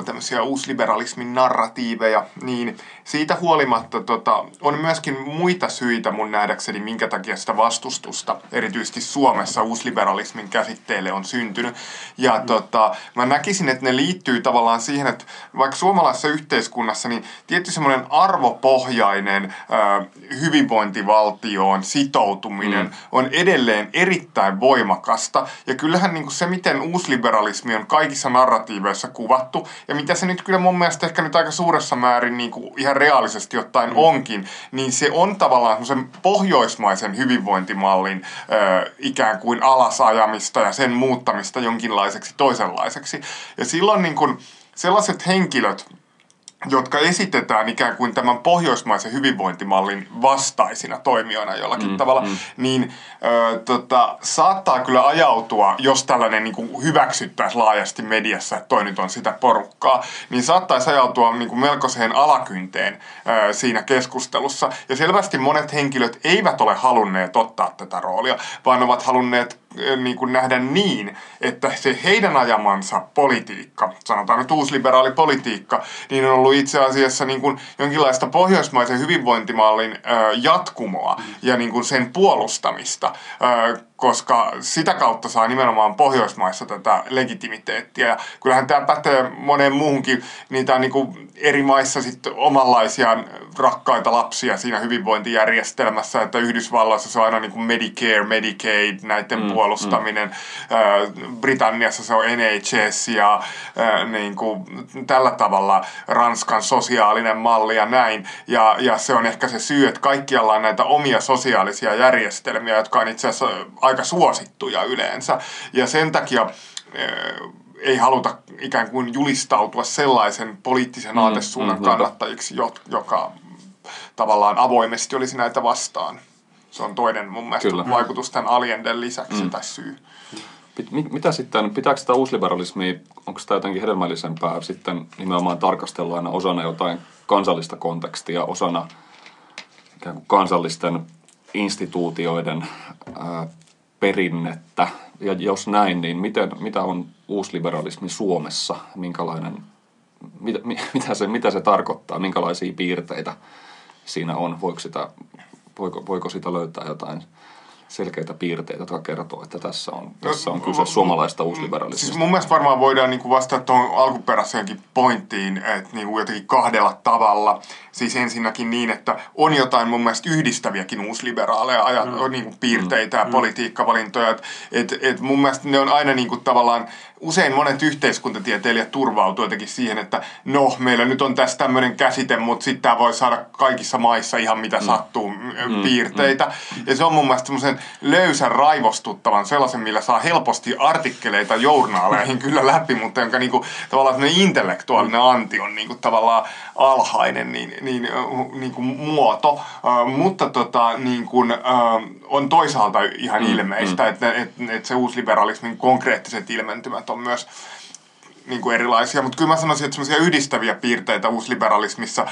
tämmöisiä uusliberalismin narratiiveja, niin siitä huolimatta tota, on myöskin muita syitä mun nähdäkseni, minkä takia sitä vastustusta, erityisesti Suomessa uusliberalismin käsitteelle on syntynyt. Ja mm. tota, mä näkisin, että ne liittyy tavallaan siihen, että vaikka suomalaisessa yhteiskunnassa, niin tietty semmoinen arvopohjainen äh, hyvinvointivaltioon sitoutuminen mm. on edelleen erittäin voimakasta. Ja kyllähän niin kuin se, miten uusliberalismi on kaikissa narratiiveissa kuvattu, ja mitä se nyt kyllä mun mielestä ehkä nyt aika suuressa määrin niin kuin ihan reaalisesti ottaen mm. onkin, niin se on tavallaan sen pohjoismaisen hyvinvointimallin ö, ikään kuin alasajamista ja sen muuttamista jonkinlaiseksi toisenlaiseksi. Ja silloin niin kuin sellaiset henkilöt, jotka esitetään ikään kuin tämän pohjoismaisen hyvinvointimallin vastaisina toimijoina jollakin mm, tavalla, mm. niin ö, tota, saattaa kyllä ajautua, jos tällainen niin kuin hyväksyttäisi laajasti mediassa, että toi nyt on sitä porukkaa, niin saattaisi ajautua niin kuin melkoiseen alakynteen ö, siinä keskustelussa. Ja selvästi monet henkilöt eivät ole halunneet ottaa tätä roolia, vaan ovat halunneet niin kuin nähdä niin, että se heidän ajamansa politiikka, sanotaan nyt uusliberaali politiikka, niin on ollut itse asiassa niin kuin jonkinlaista pohjoismaisen hyvinvointimallin ö, jatkumoa ja niin kuin sen puolustamista, ö, koska sitä kautta saa nimenomaan Pohjoismaissa tätä legitimiteettiä. Ja kyllähän tämä pätee moneen muuhunkin, niitä on niin kuin eri maissa sitten omanlaisia rakkaita lapsia siinä hyvinvointijärjestelmässä, että Yhdysvalloissa se on aina niin kuin Medicare, Medicaid, näiden mm, puolustaminen. Mm. Britanniassa se on N H S ja niin kuin tällä tavalla Ranskan sosiaalinen malli ja näin. Ja, ja se on ehkä se syy, että kaikkialla on näitä omia sosiaalisia järjestelmiä, jotka on itse asiassa aika suosittuja yleensä, ja sen takia äh, ei haluta ikään kuin julistautua sellaisen poliittisen aatesuunnan mm, mm, kannattajiksi, jo, joka tavallaan avoimesti olisi näitä vastaan. Se on toinen mun mielestä Kyllä. vaikutus tämän Allenden lisäksi mm. tai syy. Mit, mitä sitten, pitääkö sitä uusliberalismia, onko sitä jotenkin hedelmällisempää sitten nimenomaan tarkastella aina osana jotain kansallista kontekstia, osana ikään kuin kansallisten instituutioiden ää, perinnettä, ja jos näin, niin miten, mitä on uusliberalismi Suomessa, minkälainen, mit, mitä, se, mitä se tarkoittaa, minkälaisia piirteitä siinä on. Voiko sitä, voiko, voiko sitä löytää jotain selkeitä piirteitä, jotka kertoo, että tässä on, tässä on kyse suomalaista uusliberalismista? Siis mun mielestä varmaan voidaan niinku vastata tuohon alkuperäiseenkin pointtiin, että niinku jotenkin kahdella tavalla. Siis ensinnäkin niin, että on jotain mun mielestä yhdistäviäkin uusliberaaleja ajat, mm. niinku piirteitä ja mm. politiikkavalintoja. Et, et, et mun mielestä ne on aina niinku tavallaan, usein monet yhteiskuntatieteilijät turvautuu jotenkin siihen, että no, meillä nyt on tässä tämmöinen käsite, mutta sitten tämä voi saada kaikissa maissa ihan mitä mm. sattuu mm. piirteitä. Mm. Ja se on mun mielestä semmoisen löysän, raivostuttavan sellaisen, millä saa helposti artikkeleita journaaleihin kyllä läpi, mutta jonka niinku, tavallaan semmoinen intellektuaalinen anti on niinku, tavallaan alhainen niin, niin, niin kuin muoto. Uh, mutta tota, niin kuin, uh, on toisaalta ihan mm. ilmeistä, mm. että et, et se uusliberalismin konkreettiset ilmentymät on myös niin kuin erilaisia, mutta kyllä mä sanoisin, että semmoisia yhdistäviä piirteitä uusliberalismissa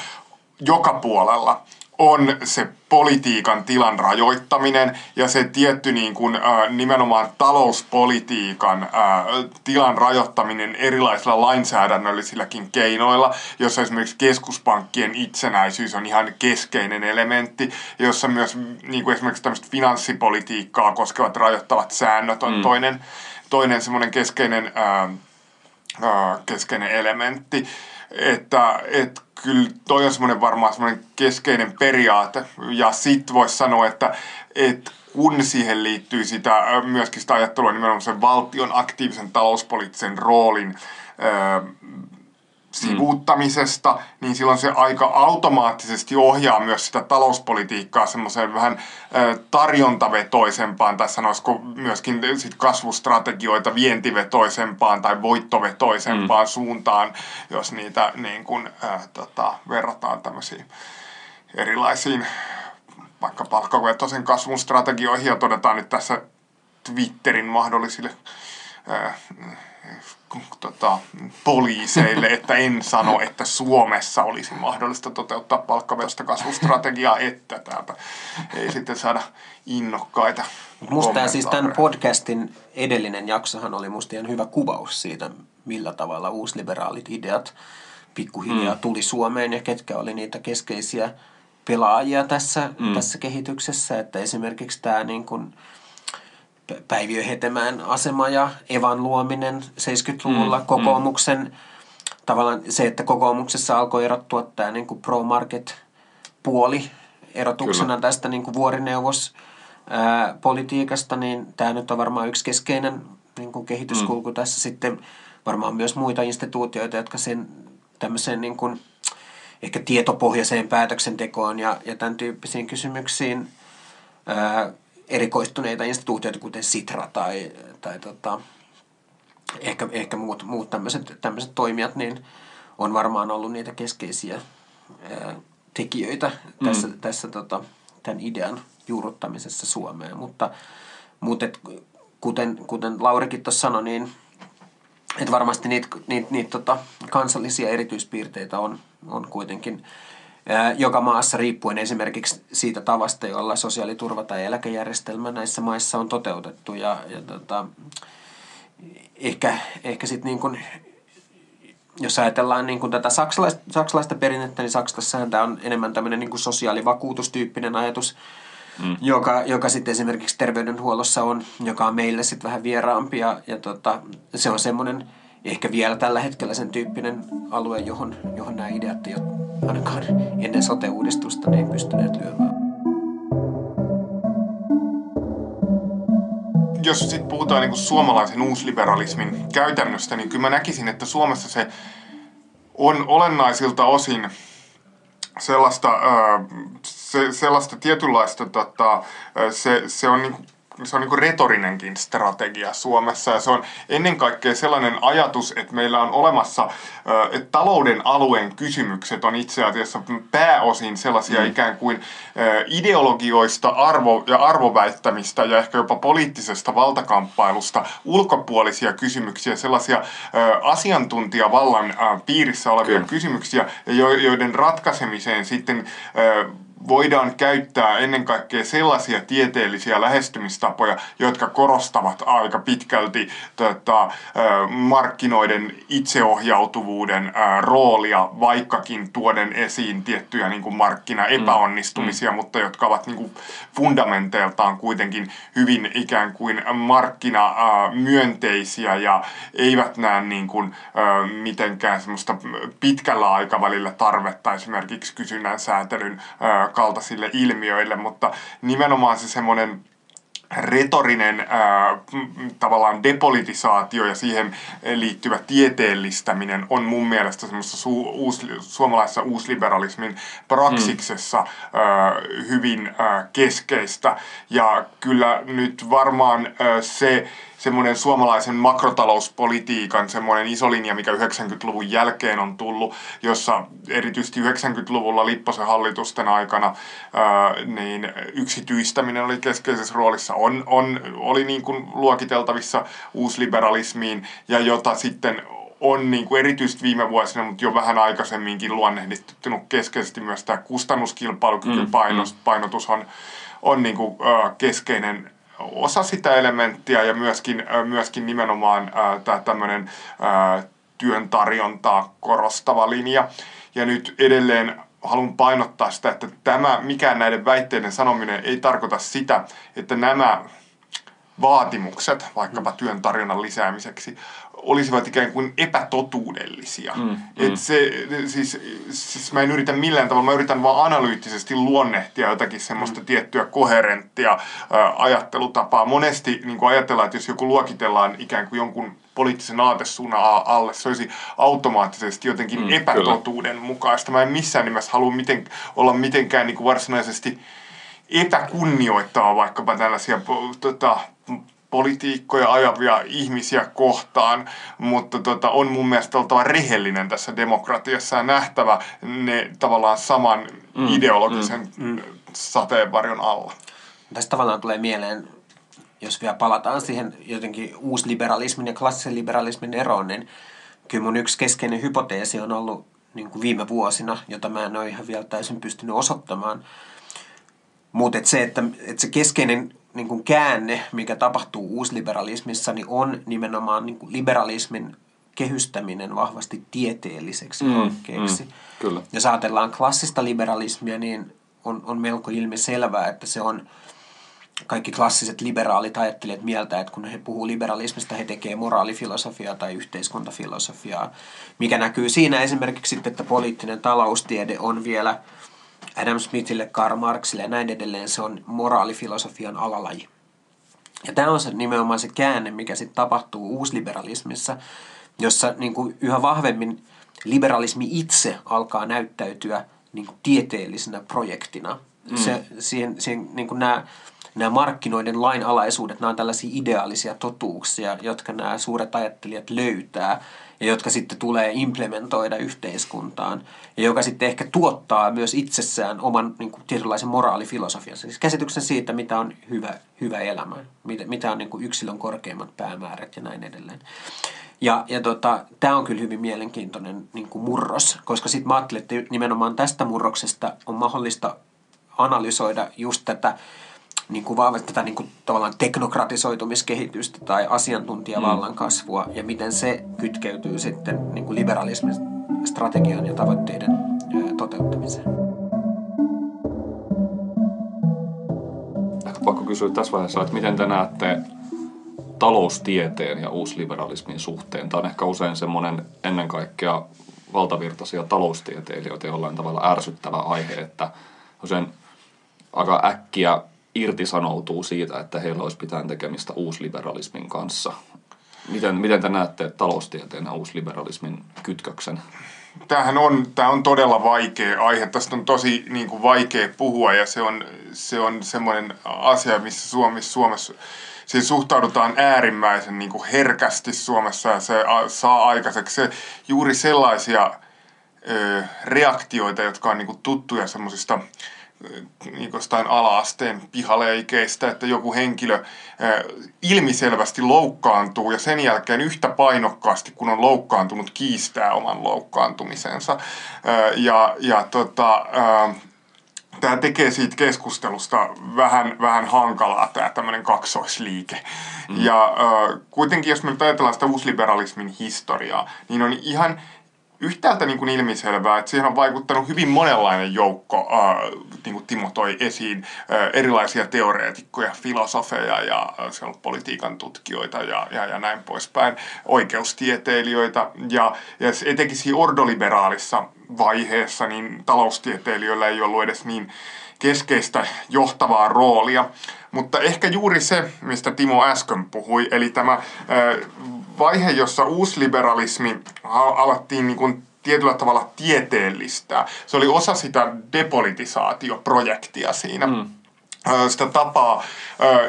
joka puolella on se politiikan tilan rajoittaminen ja se tietty niin kuin, äh, nimenomaan talouspolitiikan äh, tilan rajoittaminen erilaisilla lainsäädännöllisilläkin keinoilla, jossa esimerkiksi keskuspankkien itsenäisyys on ihan keskeinen elementti, jossa myös niin kuin esimerkiksi tämmöistä finanssipolitiikkaa koskevat rajoittavat säännöt on mm. toinen, toinen semmoinen keskeinen, äh, äh, keskeinen elementti. Että et, kyllä toi on semmoinen varmaan semmoinen keskeinen periaate. Ja sit voisi sanoa, että et kun siihen liittyy sitä, myöskin sitä ajattelua nimenomaan sen valtion aktiivisen talouspoliittisen roolin öö, sivuuttamisesta, mm. niin silloin se aika automaattisesti ohjaa myös sitä talouspolitiikkaa semmoiseen vähän tarjontavetoisempaan, tai sanoisiko myöskin sit kasvustrategioita vientivetoisempaan tai voittovetoisempaan mm. suuntaan, jos niitä niin kun, äh, tota, verrataan tämmöisiin erilaisiin vaikka palkkavetoisen kasvun strategioihin, ja todetaan nyt tässä Twitterin mahdollisille äh, Tota, poliiseille, että en sano, että Suomessa olisi mahdollista toteuttaa palkkavetoista kasvustrategiaa, että täältä ei sitten saada innokkaita. Musta siis tämän podcastin edellinen jaksohan oli musta ihan hyvä kuvaus siitä, millä tavalla uusliberaalit ideat pikkuhiljaa mm. tuli Suomeen ja ketkä oli niitä keskeisiä pelaajia tässä, mm. tässä kehityksessä, että esimerkiksi tämä niin kuin Päiviö Hetemään asema ja Evan luominen seitsemänkymmentäluvulla, mm, kokoomuksen, mm. tavallaan se, että kokoomuksessa alkoi erottua tämä niin kuin pro-market-puoli erotuksena Kyllä. tästä niin kuin vuorineuvospolitiikasta, niin tämä nyt on varmaan yksi keskeinen niin kuin kehityskulku mm. tässä. Sitten varmaan myös muita instituutioita, jotka sen tämmöiseen niin kuin ehkä tietopohjaiseen päätöksentekoon ja, ja tämän tyyppisiin kysymyksiin ää, erikoistuneita instituutioita, kuten Sitra tai, tai tota, ehkä, ehkä muut, muut tämmöiset, tämmöiset toimijat, niin on varmaan ollut niitä keskeisiä ää, tekijöitä tässä, mm. tässä tota, tämän idean juurruttamisessa Suomeen. Mutta, mutta et, kuten, kuten Laurikin tuossa sanoi, niin et varmasti niitä niit, niit, tota, kansallisia erityispiirteitä on, on kuitenkin joka maassa riippuen esimerkiksi siitä tavasta, jolla sosiaaliturva tai eläkejärjestelmä näissä maissa on toteutettu. Ja, ja tota, ehkä, ehkä sitten niin kun, jos ajatellaan niin kun tätä saksalaista, saksalaista perinnettä, niin Saksassahan tämä on enemmän tämmöinen niin kun sosiaalivakuutustyyppinen ajatus, mm. joka, joka sitten esimerkiksi terveydenhuollossa on, joka on meille sitten vähän vieraampi. Ja, ja tota, se on semmoinen ehkä vielä tällä hetkellä sen tyyppinen alue, johon, johon nämä ideat ei ole ainakaan ennen sote-uudistusta ne ei pystyneet lyömään. Jos sitten puhutaan niin kuin suomalaisen uusliberalismin käytännöstä, niin kyllä mä näkisin, että Suomessa se on olennaisilta osin sellaista, se, sellaista tietynlaista, tota, se, se on niin kuin se on niin kuin retorinenkin strategia Suomessa ja se on ennen kaikkea sellainen ajatus, että meillä on olemassa, että talouden alueen kysymykset on itse asiassa pääosin sellaisia mm. ikään kuin ideologioista arvo- ja arvoväittämistä ja ehkä jopa poliittisesta valtakamppailusta ulkopuolisia kysymyksiä, sellaisia asiantuntijavallan piirissä olevia Kyllä. kysymyksiä, joiden ratkaisemiseen sitten voidaan käyttää ennen kaikkea sellaisia tieteellisiä lähestymistapoja, jotka korostavat aika pitkälti tota, markkinoiden itseohjautuvuuden roolia, vaikkakin tuoden esiin tiettyjä niin kuin markkinaepäonnistumisia, mm. mutta jotka ovat niin kuin fundamenteiltaan kuitenkin hyvin ikään kuin markkinamyönteisiä ja eivät näe niin kuin mitenkään semmoista pitkällä aikavälillä tarvetta esimerkiksi kysynnän säätelyn kaltaisille ilmiöille, mutta nimenomaan se semmoinen retorinen äh, tavallaan depolitisaatio ja siihen liittyvä tieteellistäminen on mun mielestä semmoisessa su- uus, suomalaisessa uusliberalismin praksiksessa äh, hyvin äh, keskeistä. Ja kyllä nyt varmaan äh, se semmoinen suomalaisen makrotalouspolitiikan semmoinen iso linja, mikä yhdeksänkymmentäluvun jälkeen on tullut, jossa erityisesti yhdeksänkymmentäluvulla Lipposen hallitusten aikana ää, niin yksityistäminen oli keskeisessä roolissa, on, on, oli niin kuin luokiteltavissa uusliberalismiin ja jota sitten on niin kuin erityisesti viime vuosina, mutta jo vähän aikaisemminkin luonnehdittunut keskeisesti myös tämä kustannuskilpailukykypainotus on, on niin kuin, ää, keskeinen osa sitä elementtiä ja myöskin, myöskin nimenomaan tämä tämmöinen työn tarjontaa korostava linja. Ja nyt edelleen haluan painottaa sitä, että tämä, mikään näiden väitteiden sanominen ei tarkoita sitä, että nämä vaatimukset, vaikkapa työn tarjonnan lisäämiseksi, olisivat ikään kuin epätotuudellisia. Mm, mm. Et se, siis, siis mä en yritä millään tavalla, mä yritän vaan analyyttisesti luonnehtia jotakin semmoista mm. tiettyä koherenttia ää, ajattelutapaa. Monesti niin kun ajatellaan, että jos joku luokitellaan ikään kuin jonkun poliittisen aatesuunnan alle, se olisi automaattisesti jotenkin mm, epätotuudenmukaista. Mä en missään nimessä halua miten, olla mitenkään niin kuin varsinaisesti epäkunnioittava vaikkapa tällaisia tota, politiikkoja ajavia ihmisiä kohtaan, mutta tota, on mun mielestä oltava rehellinen tässä demokratiassa ja nähtävä ne tavallaan saman mm, ideologisen mm, sateenvarjon alla. Tässä tavallaan tulee mieleen, jos vielä palataan siihen jotenkin uusliberalismin ja klassisen liberalismin eroon, niin kyllä mun yksi keskeinen hypoteesi on ollut niin kuin viime vuosina, jota mä en ole ihan vielä täysin pystynyt osoittamaan, mutta et se, että et se keskeinen niin kuin käänne, mikä tapahtuu uusliberalismissa, niin on nimenomaan niin kuin liberalismin kehystäminen vahvasti tieteelliseksi mm, hankkeeksi. Mm, kyllä. Jos ajatellaan klassista liberalismia, niin on, on melko ilmiselvää, että se on, kaikki klassiset liberaalit ajattelijat mieltä, että kun he puhuu liberalismista, he tekee moraalifilosofiaa tai yhteiskuntafilosofiaa, mikä näkyy siinä esimerkiksi, että poliittinen taloustiede on vielä Adam Smithille, Karl Marxille ja näin edelleen, se on moraalifilosofian alalaji. Ja tämä on se, nimenomaan se käänne, mikä sitten tapahtuu uusliberalismissa, jossa niin kuin yhä vahvemmin liberalismi itse alkaa näyttäytyä niin kuin tieteellisenä projektina. Mm. Se, siihen, siihen, niin kuin nämä, nämä markkinoiden lainalaisuudet, nämä on tällaisia ideaalisia totuuksia, jotka nämä suuret ajattelijat löytää ja jotka sitten tulee implementoida yhteiskuntaan, ja joka sitten ehkä tuottaa myös itsessään oman niin kuin tietynlaisen moraalifilosofian, siis käsityksen siitä, mitä on hyvä, hyvä elämä, mitä, mitä on niin kuin yksilön korkeimmat päämäärät ja näin edelleen. Ja, ja tota, tämä on kyllä hyvin mielenkiintoinen niin kuin murros, koska sitten mä ajattelin, että nimenomaan tästä murroksesta on mahdollista analysoida just tätä, niin kuin vaan tätä niin kuin tavallaan teknokratisoitumiskehitystä tai asiantuntijavallan kasvua ja miten se kytkeytyy sitten niin kuin liberalismin strategian ja tavoitteiden toteuttamiseen. Ehkä pakko kysyä tässä vaiheessa, että miten te näette taloustieteen ja uusliberalismin suhteen? Tämä on ehkä usein semmoinen ennen kaikkea valtavirtaisia taloustieteilijöitä jollain tavalla ärsyttävä aihe, että usein aika äkkiä irtisanoutuu siitä, että heillä olisi mitään tekemistä uusliberalismin kanssa. Miten, miten te näette taloustieteen ja uusliberalismin kytköksen? Tämähän on, tämä on todella vaikea aihe. Tästä on tosi niin kuin vaikea puhua ja se on, se on semmoinen asia, missä Suomessa, Suomessa siihen suhtaudutaan äärimmäisen niin kuin herkästi Suomessa ja se saa aikaiseksi se, juuri sellaisia ö, reaktioita, jotka on niin kuin tuttuja semmoisista niin jostain ala-asteen pihaleikeistä, että joku henkilö ilmiselvästi loukkaantuu ja sen jälkeen yhtä painokkaasti, kun on loukkaantunut, kiistää oman loukkaantumisensa. Ja, ja tota, tämä tekee siitä keskustelusta vähän, vähän hankalaa, tämä tämmöinen kaksoisliike. Mm. Ja äh, kuitenkin, jos me nyt ajatellaan sitä uusliberalismin historiaa, niin on ihan yhtäältä niin kuin ilmiselvää, että siihen on vaikuttanut hyvin monenlainen joukko, äh, niin kuin Timo toi esiin, äh, erilaisia teoreetikkoja, filosofeja ja äh, siellä on politiikan tutkijoita ja, ja, ja näin poispäin, oikeustieteilijöitä ja, ja etenkin siinä ordoliberaalissa vaiheessa niin taloustieteilijöillä ei ollut edes niin keskeistä johtavaa roolia, mutta ehkä juuri se, mistä Timo äsken puhui, eli tämä äh, vaihe, jossa uusliberalismi alettiin niin kuin tietyllä tavalla tieteellistää. Se oli osa sitä depolitisaatioprojektia siinä. Mm. Sitä tapaa,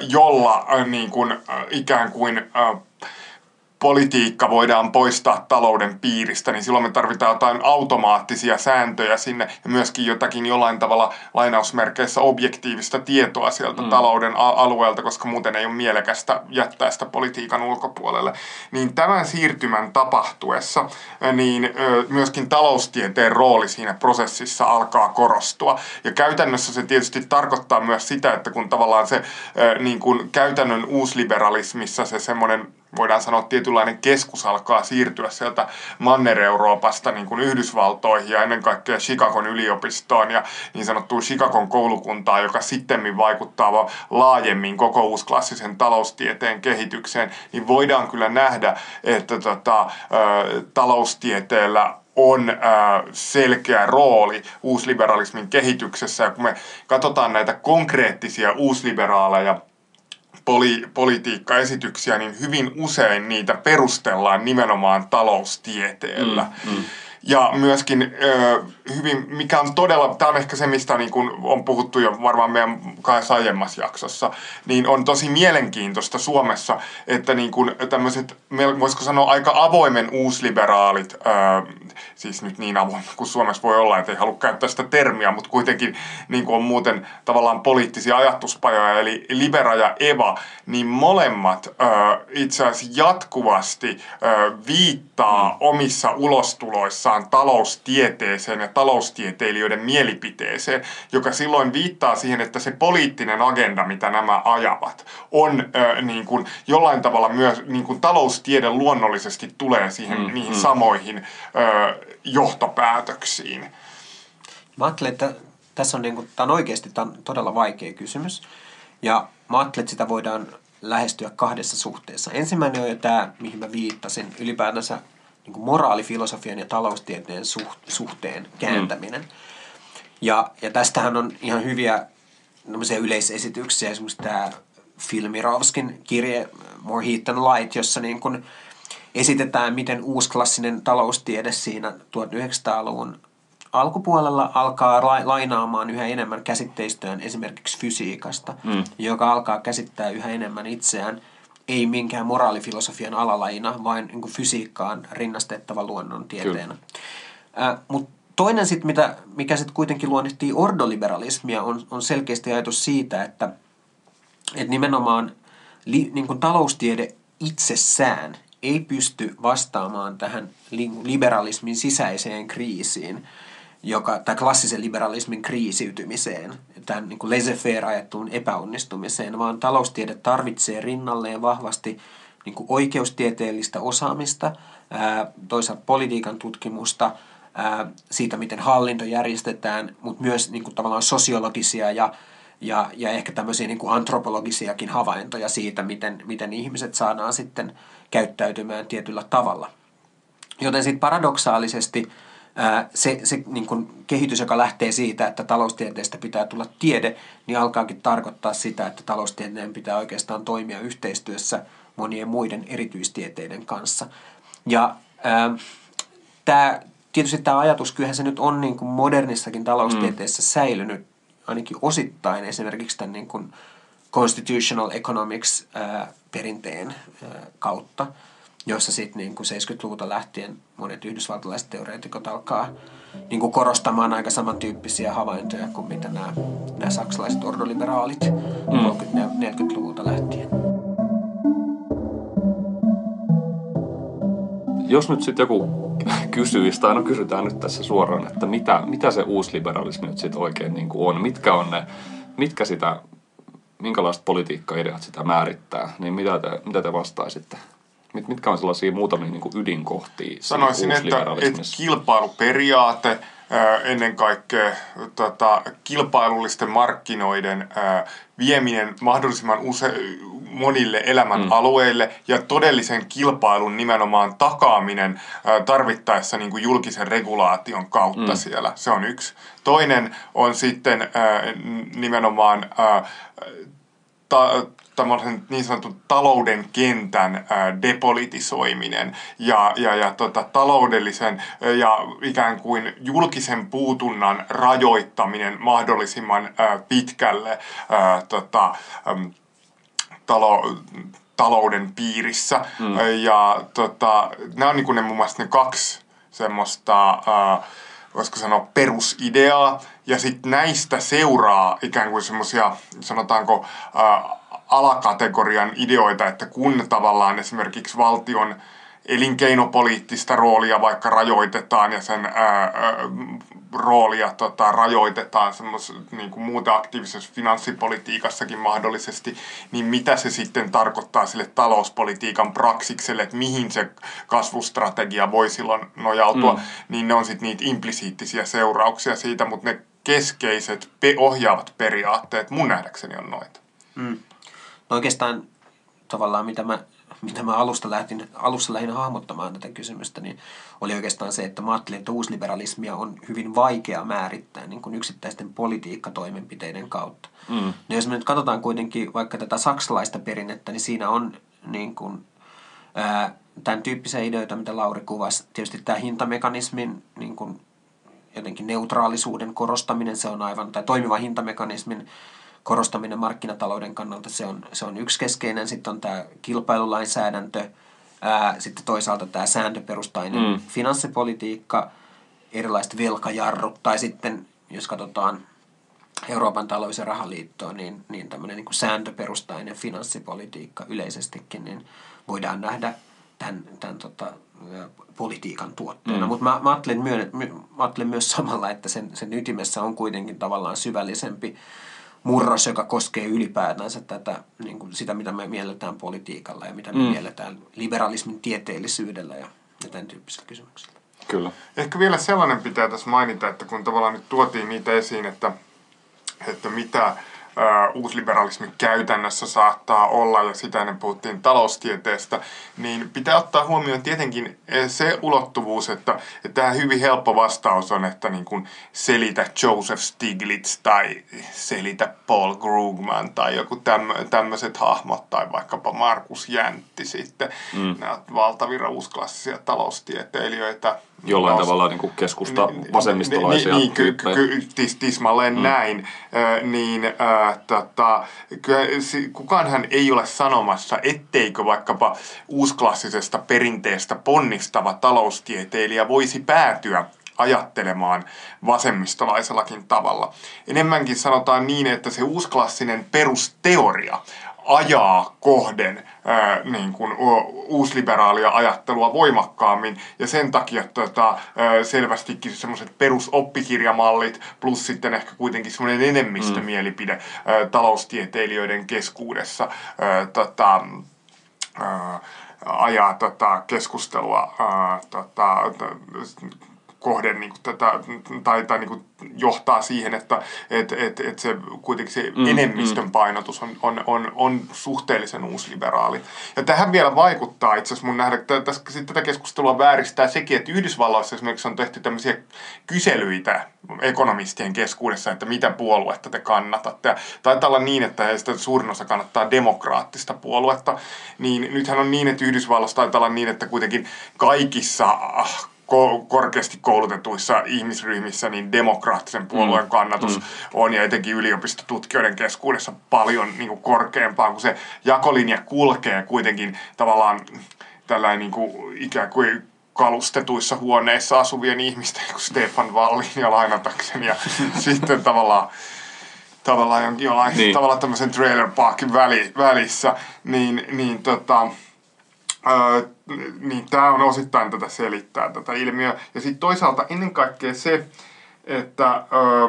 jolla niin kuin ikään kuin politiikka voidaan poistaa talouden piiristä, niin silloin me tarvitaan jotain automaattisia sääntöjä sinne ja myöskin jotakin jollain tavalla lainausmerkeissä objektiivista tietoa sieltä mm. talouden alueelta, koska muuten ei ole mielekästä jättää sitä politiikan ulkopuolelle. Niin tämän siirtymän tapahtuessa niin myöskin taloustieteen rooli siinä prosessissa alkaa korostua. Ja käytännössä se tietysti tarkoittaa myös sitä, että kun tavallaan se niin kuin käytännön uusliberalismissa se semmoinen, voidaan sanoa, että tietynlainen keskus alkaa siirtyä sieltä Manner-Euroopasta niin kuin Yhdysvaltoihin ja ennen kaikkea Chicagon yliopistoon ja niin sanottuun Chicagon koulukuntaan, joka sittemmin vaikuttaa laajemmin koko uusklassisen taloustieteen kehitykseen, niin voidaan kyllä nähdä, että tota, ä, taloustieteellä on selkeä rooli uusliberalismin kehityksessä. Ja kun me katsotaan näitä konkreettisia uusliberaaleja, Poli- politiikkaesityksiä, niin hyvin usein niitä perustellaan nimenomaan taloustieteellä. Mm, mm. Ja myöskin ö, hyvin, mikä on todella, tämä on ehkä se, mistä niin kun on puhuttu jo varmaan meidän kahdessa aiemmassa jaksossa, niin on tosi mielenkiintoista Suomessa, että niin kun tämmöiset, voisiko sanoa aika avoimen uusliberaalit, ö, siis nyt niin avoin kuin Suomessa voi olla, että ei halua käyttää sitä termiä, mutta kuitenkin niin kun on muuten tavallaan poliittisia ajatuspajoja, eli Libera ja Eva, niin molemmat ö, itse asiassa jatkuvasti ö, viittaa mm. omissa ulostuloissa taloustieteeseen ja taloustieteilijöiden mielipiteeseen, joka silloin viittaa siihen, että se poliittinen agenda, mitä nämä ajavat, on äh, niin kuin jollain tavalla myös niin kuin taloustiede luonnollisesti tulee siihen mm, niihin mm. samoihin äh, johtopäätöksiin. Mä ajattelen, että tässä on, niin kuin, tämä on oikeasti tämä on todella vaikea kysymys ja mä ajattelen, että sitä voidaan lähestyä kahdessa suhteessa. Ensimmäinen on jo tämä, mihin mä viittasin, ylipäätänsä niin moraalifilosofian ja taloustieteen suhteen kääntäminen. Mm. Ja, ja tästähän on ihan hyviä yleisesityksiä, esimerkiksi tämä Filmirovskin kirje More Heat than Light, jossa niin kuin esitetään, miten uusklassinen taloustiede siinä tuhatyhdeksänsataaluvun alkupuolella alkaa lainaamaan yhä enemmän käsitteistöön esimerkiksi fysiikasta, mm. joka alkaa käsittää yhä enemmän itseään ei minkään moraalifilosofian alalajina, vaan niin kuin fysiikkaan rinnastettava luonnontieteenä. Äh, Mutta toinen, sit, mitä, mikä sitten kuitenkin luonnehtii ordoliberalismia, on, on selkeästi ajatus siitä, että et nimenomaan li, niin kuin taloustiede itsessään ei pysty vastaamaan tähän li, liberalismin sisäiseen kriisiin, joka, tai klassisen liberalismin kriisiytymiseen, tämän niin kuin laissez-faire-ajattelun epäonnistumiseen, vaan taloustiede tarvitsee rinnalleen vahvasti niin kuin oikeustieteellistä osaamista, ää, toisaalta politiikan tutkimusta, ää, siitä, miten hallinto järjestetään, mutta myös niin kuin tavallaan sosiologisia ja, ja, ja ehkä tämmöisiä niin kuin antropologisiakin havaintoja siitä, miten, miten ihmiset saadaan sitten käyttäytymään tietyllä tavalla. Joten sitten paradoksaalisesti Se, se niin kuin kehitys, joka lähtee siitä, että taloustieteestä pitää tulla tiede, niin alkaakin tarkoittaa sitä, että taloustieteen pitää oikeastaan toimia yhteistyössä monien muiden erityistieteiden kanssa. Ja ää, tää, tietysti tämä ajatus, kyllähän se nyt on niin kuin modernissakin taloustieteessä mm. säilynyt, ainakin osittain esimerkiksi tämän niin kuin constitutional economics ää, perinteen ää, kautta, jossa sitten niin seitsemänkymmentäluvulta lähtien monet yhdysvaltalaiset teoreetikot alkaa niin kuin korostamaan aika samantyyppisiä havaintoja kuin mitä nämä, nämä saksalaiset ordoliberaalit mm. neljäkymmentäluvulta lähtien. Jos nyt sitten joku kysyisi, tai no kysytään nyt tässä suoraan, että mitä, mitä se uusliberalismi nyt sitten oikein niin kuin on, mitkä on ne, mitkä sitä, minkälaiset politiikkaideat sitä määrittää, niin mitä te, mitä te vastaisitte? Mit, mitkä on sellaisia muutamia niin kuin ydinkohtia? Sanoisin, että, että kilpailuperiaate, ennen kaikkea tota, kilpailullisten markkinoiden ää, vieminen mahdollisimman use, monille elämän mm. alueille ja todellisen kilpailun nimenomaan takaaminen ää, tarvittaessa niin kuin julkisen regulaation kautta mm. siellä. Se on yksi. Toinen on sitten ää, nimenomaan ää, ta, tämmöisen niin sanotun talouden kentän ää, depolitisoiminen ja, ja, ja tota, taloudellisen ja ikään kuin julkisen puutunnan rajoittaminen mahdollisimman ää, pitkälle ää, tota, äm, talo, talouden piirissä. Mm. Ja tota, nämä on niin kuin ne, muun muassa ne kaksi semmoista, ää, voisiko sanoa, perusideaa. Ja sitten näistä seuraa ikään kuin semmoisia, sanotaanko, ää, alakategorian ideoita, että kun tavallaan esimerkiksi valtion elinkeinopoliittista roolia vaikka rajoitetaan ja sen ää, ää, roolia tota, rajoitetaan semmos, niin kuin muuta aktiivisessa finanssipolitiikassakin mahdollisesti, niin mitä se sitten tarkoittaa sille talouspolitiikan praksikselle, että mihin se kasvustrategia voi silloin nojautua, mm. niin ne on sitten niitä implisiittisiä seurauksia siitä, mutta ne keskeiset ohjaavat periaatteet mun nähdäkseni on noita. Mm. No oikeastaan tavallaan mitä mä, mitä mä alusta lähdin, alussa lähdin hahmottamaan tätä kysymystä, niin oli oikeastaan se, että mä ajattelin, että uusliberalismia on hyvin vaikea määrittää niin kuin yksittäisten politiikkatoimenpiteiden kautta. Mm. No jos me nyt katsotaan kuitenkin vaikka tätä saksalaista perinnettä, niin siinä on niin kuin, ää, tämän tyyppisiä ideoita, mitä Lauri kuvasi. Tietysti tämä hintamekanismin niin kuin jotenkin neutraalisuuden korostaminen, se on aivan, tai toimivan hintamekanismin korostaminen markkinatalouden kannalta, se on, se on yksi keskeinen. Sitten on tämä kilpailulainsäädäntö, ää, sitten toisaalta tämä sääntöperustainen mm. finanssipolitiikka, erilaiset velkajarrut, tai sitten jos katsotaan Euroopan talous- ja rahaliittoa, niin, niin tämmöinen niin kuin sääntöperustainen finanssipolitiikka yleisestikin, niin voidaan nähdä tämän, tämän tota, politiikan tuotteena. Mm. Mutta mä, mä, ajattelen myö, my, mä ajattelen myös samalla, että sen, sen ytimessä on kuitenkin tavallaan syvällisempi murros, joka koskee ylipäätänsä tätä, niin kuin sitä, mitä me mielletään politiikalla ja mitä me mm. mielletään liberalismin tieteellisyydellä ja, ja tämän tyyppisillä kysymyksillä. Kyllä. Ehkä vielä sellainen pitää tässä mainita, että kun tavallaan nyt tuotiin niitä esiin, että, että mitä Uh, uusliberalismi käytännössä saattaa olla, ja sitä ennen puhuttiin taloustieteestä, niin pitää ottaa huomioon tietenkin se ulottuvuus, että, että tämä hyvin helppo vastaus on, että niin kuin selitä Joseph Stiglitz tai selitä Paul Krugman tai joku tämmö, tämmöiset hahmot tai vaikkapa Markus Jäntti sitten. Mm. Nämä ovat valtavira uusklassisia taloustieteilijöitä. Jollain taus, tavalla niin kuin keskusta vasemmistolaisia ni, ni, ni, tyyppejä. Kyllä, tis, tismalleen mm. näin. Ö, niin, ö, tota, kukaanhan ei ole sanomassa, etteikö vaikkapa uusklassisesta perinteestä ponnistava taloustieteilijä voisi päätyä ajattelemaan vasemmistolaisellakin tavalla. Enemmänkin sanotaan niin, että se uusklassinen perusteoria ajaa kohden ää, niin kuin, uusliberaalia ajattelua voimakkaammin, ja sen takia tota, ää, selvästikin semmoiset perusoppikirjamallit plus sitten ehkä kuitenkin semmoinen enemmistömielipide ää, taloustieteilijöiden keskuudessa ää, tota, ää, ajaa tota, keskustelua ää, tota, t- kohden niin kuin tätä, tai, tai niin kuin johtaa siihen, että et, et, et se, kuitenkin se mm, enemmistön mm. painotus on, on, on, on suhteellisen uusliberaali. Ja tähän vielä vaikuttaa itse asiassa mun nähdä, että tässä, tätä keskustelua vääristää sekin, että Yhdysvalloissa esimerkiksi on tehty tämmöisiä kyselyitä ekonomistien keskuudessa, että mitä puoluetta te kannatatte. Ja taitaa olla niin, että heistä suurin osa kannattaa demokraattista puoluetta. Niin nythän on niin, että Yhdysvalloissa taitaa olla niin, että kuitenkin kaikissa korkeasti koulutetuissa ihmisryhmissä niin demokraattisen puolueen mm. kannatus mm. on, ja etenkin yliopistotutkijoiden keskuudessa, paljon niin kuin korkeampaa, kun se jakolinja kulkee kuitenkin tavallaan tällainen niin kuin ikään kuin kalustetuissa huoneissa asuvien ihmisten, niin kuin Stefan Wallin ja lainatakseni, ja sitten tavallaan tavallaan jollain niin. tavallaan tämmöisen trailer parkin väli, välissä, niin, niin tota... Öö, niin tämä on osittain tätä selittää, tätä ilmiöä. Ja sitten toisaalta ennen kaikkea se, että öö,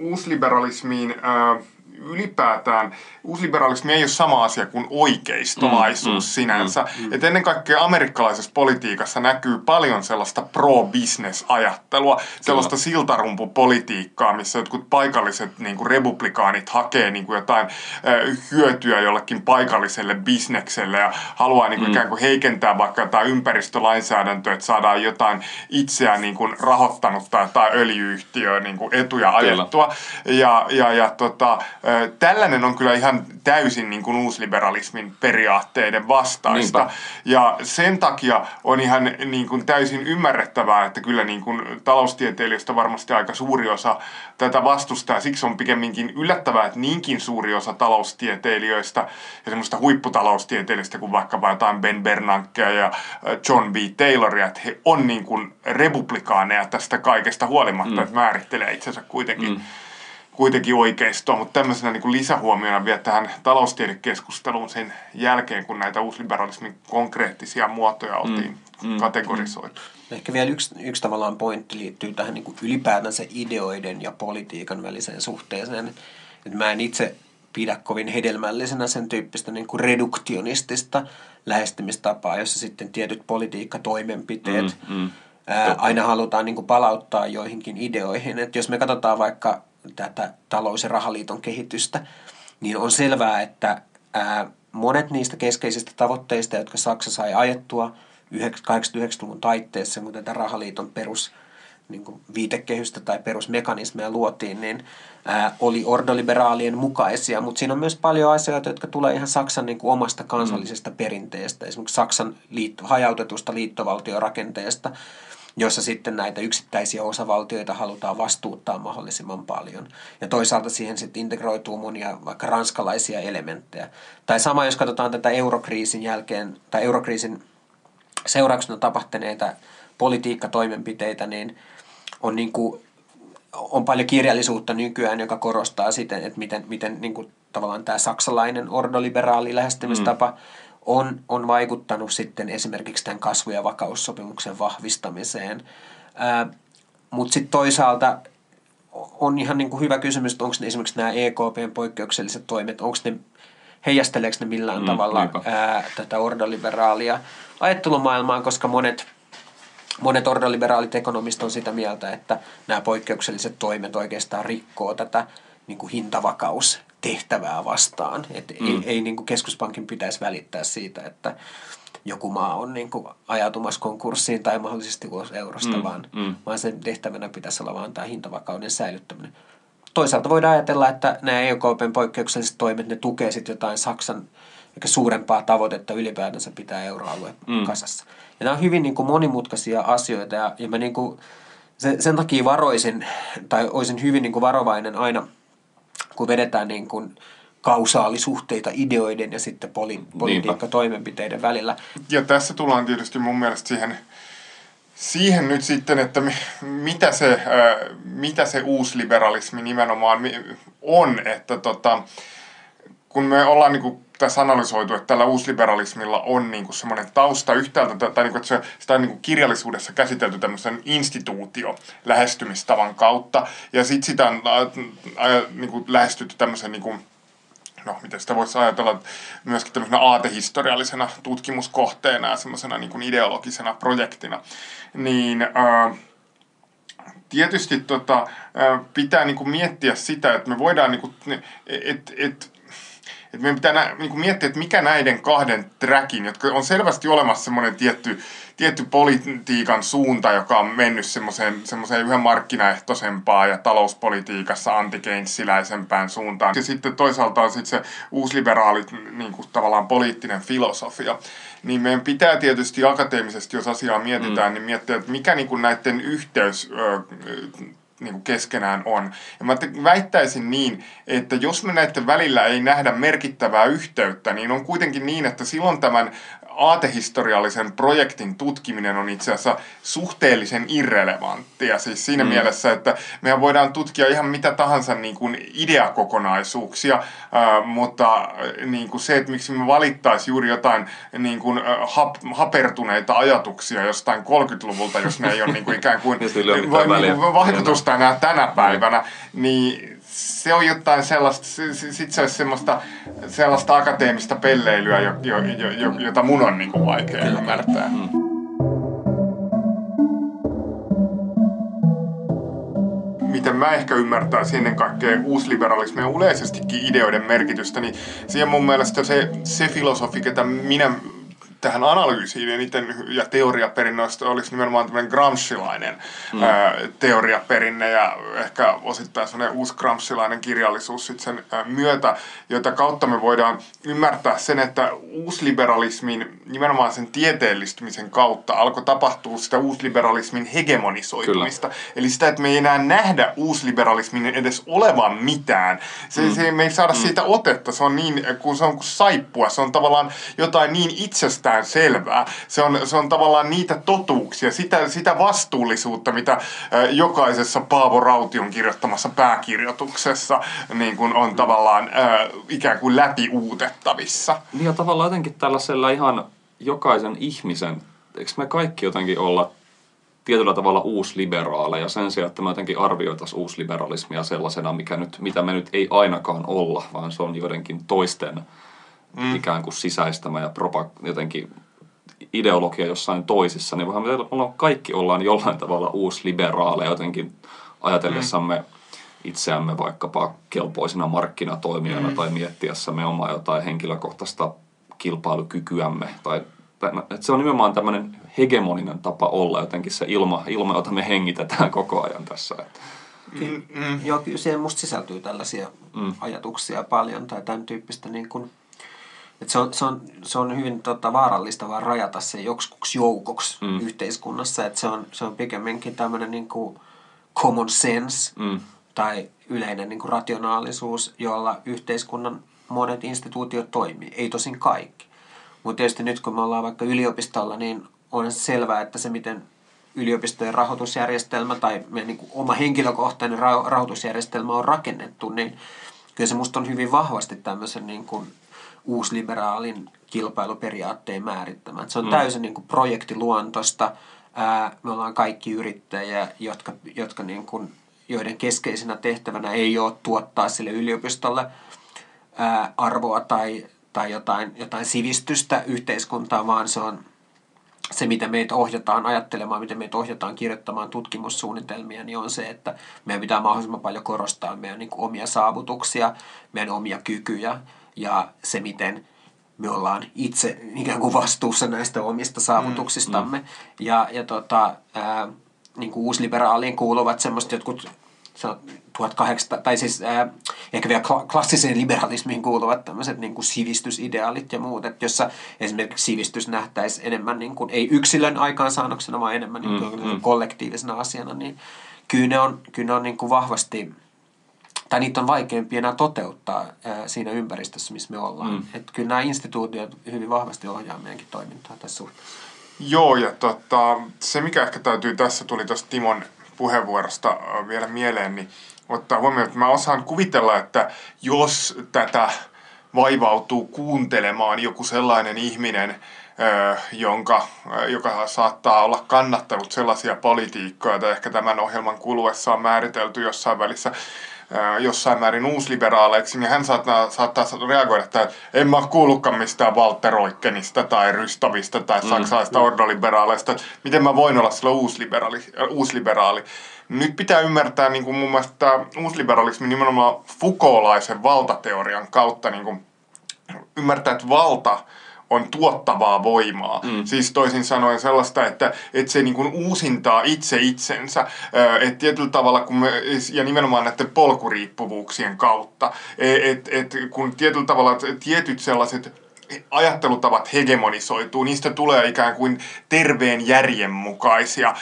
uusliberalismiin öö, ylipäätään, uusliberalismi ei ole sama asia kuin oikeistolaisuus mm, mm, sinänsä. Mm, mm. Et ennen kaikkea amerikkalaisessa politiikassa näkyy paljon sellaista pro-business-ajattelua, sellaista siltarumpupolitiikkaa, missä jotkut paikalliset niin kuin republikaanit hakee niin kuin jotain äh, hyötyä jollekin paikalliselle bisnekselle ja haluaa niin kuin mm. ikään kuin heikentää vaikka jotain ympäristölainsäädäntöä, että saadaan jotain itseään niin kuin rahoittanutta tai jotain öljy-yhtiöä niin kuin etuja ajettua. Ja, ja, ja tota... Tällainen on kyllä ihan täysin niin kuin uusliberalismin periaatteiden vastaista. Niinpä. Ja sen takia on ihan niin kuin täysin ymmärrettävää, että kyllä niin kuin taloustieteilijöistä varmasti aika suuri osa tätä vastustaa. Siksi on pikemminkin yllättävää, että niinkin suuri osa taloustieteilijöistä ja semmoista huipputaloustieteilijöistä kuin vaikkapa jotain Ben Bernankea ja John B. Tayloria, että he on niin kuin republikaaneja tästä kaikesta huolimatta, mm. että määrittelee itsensä kuitenkin. Mm. kuitenkin oikeistoa, mutta tämmöisenä niin kuin lisähuomiona vielä tähän taloustiedekeskusteluun sen jälkeen, kun näitä uusliberalismin konkreettisia muotoja oltiin mm, mm, kategorisoitu. Mm. Ehkä vielä yksi, yksi tavallaan pointti liittyy tähän niin kuin ylipäätänsä ideoiden ja politiikan väliseen suhteeseen. Et mä en itse pidä kovin hedelmällisenä sen tyyppistä niin kuin reduktionistista lähestymistapaa, jossa sitten tietyt politiikkatoimenpiteet mm, mm, ää, aina halutaan niin kuin palauttaa joihinkin ideoihin. Et jos me katsotaan vaikka tätä talous- ja rahaliiton kehitystä, niin on selvää, että ää, monet niistä keskeisistä tavoitteista, jotka Saksa sai ajettua kahdeksankymmentäluvun taitteessa, kun tätä rahaliiton perus niin kuin viitekehystä tai perusmekanismeja luotiin, niin ää, oli ordoliberaalien mukaisia, mutta siinä on myös paljon asioita, jotka tulee ihan Saksan niin kuin omasta kansallisesta mm. perinteestä, esimerkiksi Saksan liitto, hajautetusta liittovaltiorakenteesta, jossa sitten näitä yksittäisiä osavaltioita halutaan vastuuttaa mahdollisimman paljon. Ja toisaalta siihen sitten integroituu monia vaikka ranskalaisia elementtejä. Tai sama, jos katsotaan tätä eurokriisin jälkeen, tai eurokriisin seurauksena tapahtuneita politiikkatoimenpiteitä, niin on, niin kuin, on paljon kirjallisuutta nykyään, joka korostaa sitten, että miten, miten niin kuin tavallaan tämä saksalainen ordoliberaali lähestymistapa mm. On, on vaikuttanut sitten esimerkiksi tämän kasvu- ja vakaussopimuksen vahvistamiseen. Mutta sitten toisaalta on ihan niinku hyvä kysymys, että onko ne esimerkiksi nämä E K P:n poikkeukselliset toimet, onko ne, heijasteleeko ne millään mm, tavalla ää, tätä ordoliberaalia ajattelumaailmaan, koska monet, monet ordoliberaalit ekonomist on sitä mieltä, että nämä poikkeukselliset toimet oikeastaan rikkoo tätä niinku hintavakaus tehtävää vastaan. Et mm. Ei, ei niin kuin keskuspankin pitäisi välittää siitä, että joku maa on niin kuin ajautumassa konkurssiin tai mahdollisesti ulos eurosta, mm. Vaan, mm. vaan sen tehtävänä pitäisi olla vaan tämä hintavakauden säilyttäminen. Toisaalta voidaan ajatella, että nämä E K P:n poikkeukselliset toimet, ne tukee sitten jotain Saksan ehkä suurempaa tavoitetta ylipäätänsä pitää euroalue mm. kasassa. Ja nämä on hyvin niin kuin monimutkaisia asioita ja, ja mä niin kuin sen, sen takia varoisin tai olisin hyvin niin kuin varovainen aina kun vedetään niin kuin kausaalisuhteita ideoiden ja sitten poli- politiikkatoimenpiteiden välillä. Ja tässä tullaan tietysti mun mielestä siihen, siihen nyt sitten, että me, mitä, se, äh, mitä se uusliberalismi nimenomaan on, että tota, kun me ollaan niin kuin tässä analysoitu, että tällä uusliberalismilla on niin kuin semmoinen tausta yhtäältä, tai niin kuin, että sitä on niin kuin kirjallisuudessa käsitelty tämmöisen instituutio-lähestymistavan kautta, ja sitten sitä on niin kuin lähestytty tämmöisen, niin kuin, no miten sitä voisi ajatella, myöskin tämmöisenä aatehistoriallisena tutkimuskohteena ja semmoisena niin kuin ideologisena projektina, niin Äh, tietysti tota, äh, pitää niin kuin miettiä sitä, että me voidaan, niin kuin, et, et, että meidän pitää nä- niinku miettiä, että mikä näiden kahden trackin, jotka on selvästi olemassa semmoinen tietty, tietty politiikan suunta, joka on mennyt semmoiseen, semmoiseen yhä markkinaehtoisempaan ja talouspolitiikassa antikeynesiläisempään suuntaan. Ja sitten toisaalta on sitten se uusliberaalit niinku tavallaan poliittinen filosofia. Niin meidän pitää tietysti akateemisesti, jos asiaa mietitään, mm. niin miettiä, että mikä niinku näiden yhteys Öö, niin kuin keskenään on. Ja mä väittäisin niin, että jos me näiden välillä ei nähdä merkittävää yhteyttä, niin on kuitenkin niin, että silloin tämän aatehistoriallisen projektin tutkiminen on itse asiassa suhteellisen irrelevanttia. Siis siinä mm. mielessä, että mehän voidaan tutkia ihan mitä tahansa niin kuin ideakokonaisuuksia, äh, mutta niin kuin se, että miksi me valittaisiin juuri jotain niin kuin hap, hapertuneita ajatuksia jostain kolmekymmentäluvulta, jos ne ei ole niin kuin ikään kuin vaikutusta enää tänä päivänä, niin se on jotain sellaista, sit se olisi sellaista, sellaista akateemista pelleilyä, jo, jo, jo, jota mun on niin kuin vaikea ymmärtää. Miten mä ehkä ymmärtäisin ennen kaikkea uusliberalismia ja yleisestikin ideoiden merkitystä, niin siihen mun mielestä se, se filosofi, ketä minä tähän analyysiin ja niiden ja teoriaperinnöistä olisi nimenomaan tämmöinen gramscilainen mm. ää, teoriaperinne ja ehkä osittain semmoinen uusi gramscilainen kirjallisuus sit sen ää, myötä, jota kautta me voidaan ymmärtää sen, että uusliberalismin nimenomaan sen tieteellistymisen kautta alkoi tapahtua sitä uusliberalismin hegemonisoitumista. Kyllä. Eli sitä, että me ei enää nähdä uusliberalismin edes olevan mitään. Se, mm. se, me ei saada mm. siitä otetta, se on niin kuin, se on kuin saippua, se on tavallaan jotain niin itsestään selvää. Se on, se on tavallaan niitä totuuksia, sitä, sitä vastuullisuutta, mitä jokaisessa Paavo Raution kirjoittamassa pääkirjoituksessa niin kuin on tavallaan äh, ikään kuin läpiuutettavissa. Niin ja tavallaan jotenkin tällaisella ihan jokaisen ihmisen, eikö me kaikki jotenkin olla tietyllä tavalla uusliberaaleja sen sijaan, että me jotenkin arvioitaisiin uusliberalismia sellaisena, mikä nyt, mitä me nyt ei ainakaan olla, vaan se on joidenkin toisten Mm. ikään kuin sisäistämä ja propag- jotenkin ideologia jossain toisissa, niin vähän me kaikki ollaan jollain tavalla uusliberaaleja jotenkin ajatellessamme mm. itseämme vaikkapa kelpoisina markkinatoimijoina mm. tai miettiessämme omaa jotain henkilökohtaista kilpailukykyämme. Tai, tai, että se on nimenomaan tämmöinen hegemoninen tapa olla jotenkin se ilma, ilma jota me hengitetään koko ajan tässä. Ky- mm. Joo, kyllä siihen musta sisältyy tällaisia mm. ajatuksia paljon tai tämän tyyppistä niin kuin Se on, se, on, se on hyvin tota, vaarallista vaan rajata se joksikuksi joukoksi mm. yhteiskunnassa. Et se, on, se on pikemminkin tämmöinen niinku common sense mm. tai yleinen niinku rationaalisuus, jolla yhteiskunnan monet instituutiot toimii. Ei tosin kaikki. Mutta tietysti nyt kun me ollaan vaikka yliopistolla, niin on selvää, että se miten yliopistojen rahoitusjärjestelmä tai meidän niinku oma henkilökohtainen ra- rahoitusjärjestelmä on rakennettu, niin kyllä se musta on hyvin vahvasti tämmöisen niinku uusliberaalin kilpailuperiaatteen määrittämään. Se on täysin mm. niin kuin projektiluontoista. Ää, me ollaan kaikki yrittäjiä, jotka, jotka niin kuin, joiden keskeisenä tehtävänä ei ole tuottaa sille yliopistolle ää, arvoa tai, tai jotain, jotain sivistystä yhteiskuntaa, vaan se on se, mitä meitä ohjataan ajattelemaan, miten meitä ohjataan kirjoittamaan tutkimussuunnitelmia, niin on se, että meidän pitää mahdollisimman paljon korostaa meidän niin kuin omia saavutuksia, meidän omia kykyjä, ja se, miten me ollaan itse ikään kuin vastuussa näistä omista saavutuksistamme. Mm, mm. Ja, ja tota, ää, niin kuin uusliberaaliin kuuluvat semmoiset jotkut tuhatkahdeksansataa, tai siis ää, ehkä vielä klassiseen liberalismiin kuuluvat tämmöiset niin kuin sivistysideaalit ja muut, että jossa esimerkiksi sivistys nähtäisi enemmän niin kuin, ei yksilön aikaansaannoksena, vaan enemmän niin kuin, mm, mm. kollektiivisena asiana, niin kyllä ne on, kyllä ne on niin kuin vahvasti tai niitä on vaikeampi enää toteuttaa ää, siinä ympäristössä, missä me ollaan. Mm. Että kyllä nämä instituutiot hyvin vahvasti ohjaa meidänkin toimintaa tässä suhteessa. Joo, ja tota, se mikä ehkä täytyy tässä, tuli tuosta Timon puheenvuorosta vielä mieleen, niin ottaa huomioon, että mä osaan kuvitella, että jos tätä vaivautuu kuuntelemaan joku sellainen ihminen, jonka, joka saattaa olla kannattanut sellaisia politiikkoja, tai ehkä tämän ohjelman kuluessa on määritelty jossain välissä, jossain määrin uusliberaaleiksi, niin hän saattaa, saattaa reagoida, että en mä ole kuullutkaan mistään Walter Oikkenista tai Rystävistä tai saksalaisista mm. ordoliberaaleista. Miten mä voin olla silloin uusliberaali? uusliberaali? Nyt pitää ymmärtää niin kuin mun mielestä tämä uusliberalismi nimenomaan Foucaultlaisen valtateorian kautta niin kuin ymmärtää, että valta on tuottavaa voimaa. Mm. Siis toisin sanoen sellaista, että, että se niin kuin uusintaa itse itsensä. Että tietyllä tavalla, kun me, ja nimenomaan näiden polkuriippuvuuksien kautta, että et, kun tietyllä tavalla tietyt sellaiset ajattelutavat hegemonisoituu, niistä tulee ikään kuin terveen järjen mukaisia ö,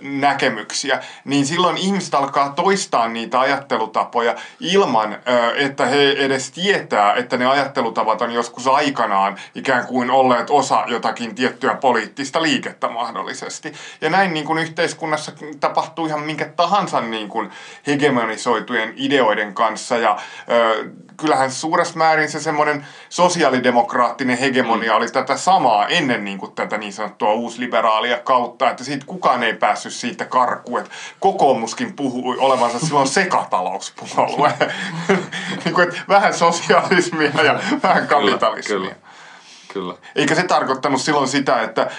näkemyksiä, niin silloin ihmiset alkaa toistaa niitä ajattelutapoja ilman, ö, että he edes tietää, että ne ajattelutavat on joskus aikanaan ikään kuin olleet osa jotakin tiettyä poliittista liikettä mahdollisesti. Ja näin niin kuin yhteiskunnassa tapahtuu ihan minkä tahansa niin kuin hegemonisoitujen ideoiden kanssa ja ö, kyllähän suuressa määrin se semmoinen sosiaalidemokraattinen hegemonia mm. oli tätä samaa ennen niin kuin tätä niin sanottua uusliberaalia kautta, että siitä kukaan ei päässyt siitä karkuun, että kokoomuskin puhui olevansa silloin sekatalouspuolue. niin kuin, että vähän sosialismia ja vähän kapitalismia. Kyllä, kyllä. Kyllä. Eikä se tarkoittanut silloin sitä, että,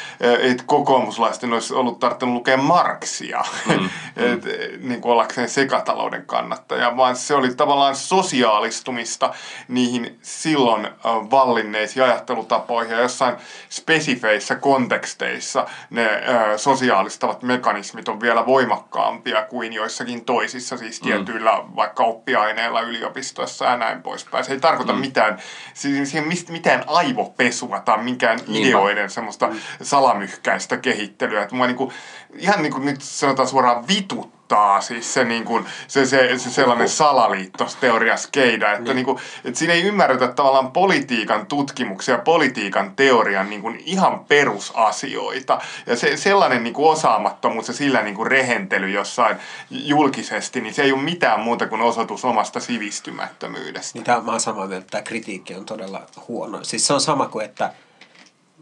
että kokoomuslaisten olisi ollut tarvinnut lukea Marxia, mm. et, niin kuin ollakseen sekatalouden kannattaja, vaan se oli tavallaan sosiaalistumista niihin silloin vallinneisiin ajattelutapoihin ja jossain spesifeissä konteksteissa ne sosiaalistavat mekanismit on vielä voimakkaampia kuin joissakin toisissa, siis tietyillä mm. vaikka oppiaineilla yliopistoissa ja näin poispäin. Se ei tarkoita mm. mitään, siis mitään aivopesua tai minkään ideoiden semmoista salamyhkäistä kehittelyä. Että mua niinku, ihan niin kuin nyt sanotaan suoraan vituttaa siis se, niinku, se, se, se sellainen salaliittosteoria skeida, että, niin. niinku, että siinä ei ymmärretä tavallaan politiikan tutkimuksia, politiikan teorian niinku ihan perusasioita. Ja se, sellainen niinku osaamattomuus ja sillä niinku rehentely jossain julkisesti, niin se ei ole mitään muuta kuin osoitus omasta sivistymättömyydestä. Tämä, mä oon samaa mieltä, että tämä kritiikki on todella huono. Siis se on sama kuin, että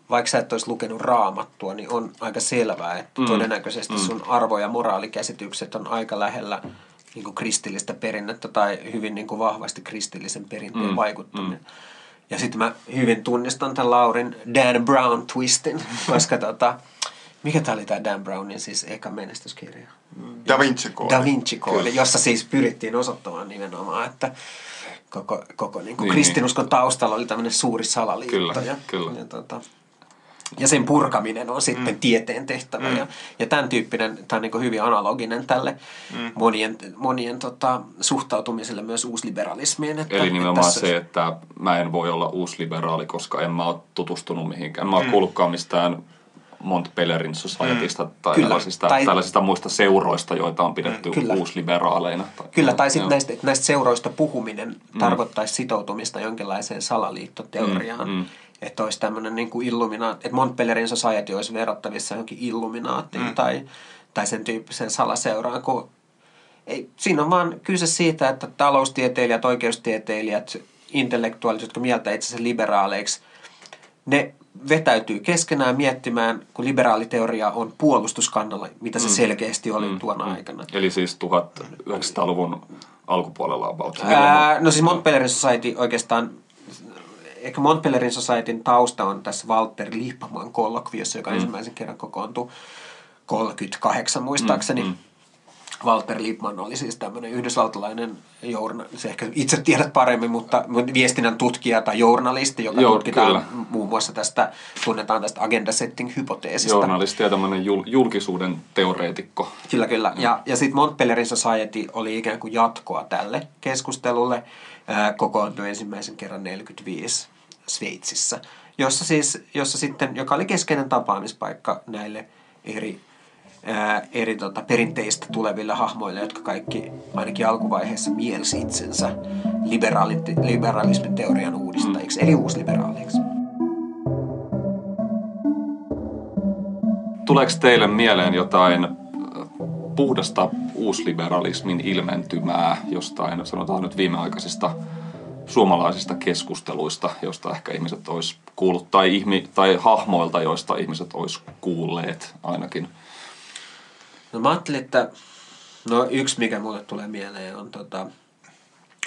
vaikka sä et olisi lukenut Raamattua, niin on aika selvää, että mm. todennäköisesti mm. sun arvo- ja moraalikäsitykset on aika lähellä niin kuin kristillistä perinnettä tai hyvin niin kuin vahvasti kristillisen perinteen mm. vaikuttaminen. Mm. Ja sitten mä hyvin tunnistan tämän Laurin Dan Brown-twistin, koska tota, mikä tämä oli tämä Dan Brownin siis eka menestyskirja? Da Vinci Code. Da Vinci Code, jossa siis pyrittiin osoittamaan nimenomaan, että koko, koko niin kuin niin, kristinuskon niin. taustalla oli tämmöinen suuri salaliitto. Kyllä, ja, kyllä. Ja, tota, ja sen purkaminen on sitten mm. tieteen tehtävä. Mm. Ja, ja tämän tyyppinen, tämä on niin hyvin analoginen tälle mm. monien, monien tota, suhtautumiselle myös uusliberalismiin. Että, eli nimenomaan että se, että mä en voi olla uusliberaali, koska en mä ole tutustunut mihinkään. Mä oon mm. kuullutkaan mistään Mont Pelerin Societysta mm. tai, tai tällaisista muista seuroista, joita on pidetty kyllä. uusliberaaleina. Tai, kyllä, tai sitten näistä, näistä seuroista puhuminen mm. tarkoittaisi sitoutumista jonkinlaiseen salaliittoteoriaan. Mm. Mm. Että olisi tämmöinen niin kuin illuminaat, että Mont Pelerin Society olisi verrattavissa johonkin illuminaattiin mm. tai, tai sen tyyppiseen salaseuraan. Kun ei, siinä on vaan kyse siitä, että taloustieteilijät, oikeustieteilijät, intellektuaalit, jotka mieltää itsensä liberaaleiksi, ne vetäytyy keskenään miettimään, kun liberaaliteoria on puolustuskannalla, mitä se mm. selkeästi oli mm. tuona aikana. Eli siis tuhatyhdeksänsataaluvun alkupuolella about. Ää, no siis Mont Pelerin Society oikeastaan, ehkä Mont Pelerin Societyn tausta on tässä Walter Lippmann -kollokviossa, joka mm. ensimmäisen kerran kokoontui kolmekymmentäkahdeksan muistaakseni. Mm. Mm. Walter Lippmann oli siis tämmöinen yhdysvaltalainen journalisti, ehkä itse tiedät paremmin, mutta viestinnän tutkija tai journalisti, joka Joo, tutkitaan kyllä. muun muassa tästä, tunnetaan tästä agenda setting-hypoteesista. Journalisti ja tämmöinen jul- julkisuuden teoreetikko. Kyllä, kyllä. Mm. Ja, ja sitten Mont Pelerin Society oli ikään kuin jatkoa tälle keskustelulle, kokoontui ensimmäisen kerran neljäkymmentäviisi Sveitsissä, jossa siis, jossa sitten, joka oli keskeinen tapaamispaikka näille eri Ää, eri tota, perinteistä tuleville hahmoille, jotka kaikki ainakin alkuvaiheessa mielsi itsensä liberaali- liberalismin teorian uudistajiksi, eli uusliberaaleiksi. Tuleeko teille mieleen jotain puhdasta uusliberalismin ilmentymää jostain, sanotaan nyt viimeaikaisista suomalaisista keskusteluista, joista ehkä ihmiset olisi kuullut, tai, ihmi- tai hahmoilta, joista ihmiset olisi kuulleet ainakin? No mä ajattelin, että no yksi mikä mulle tulee mieleen on tota,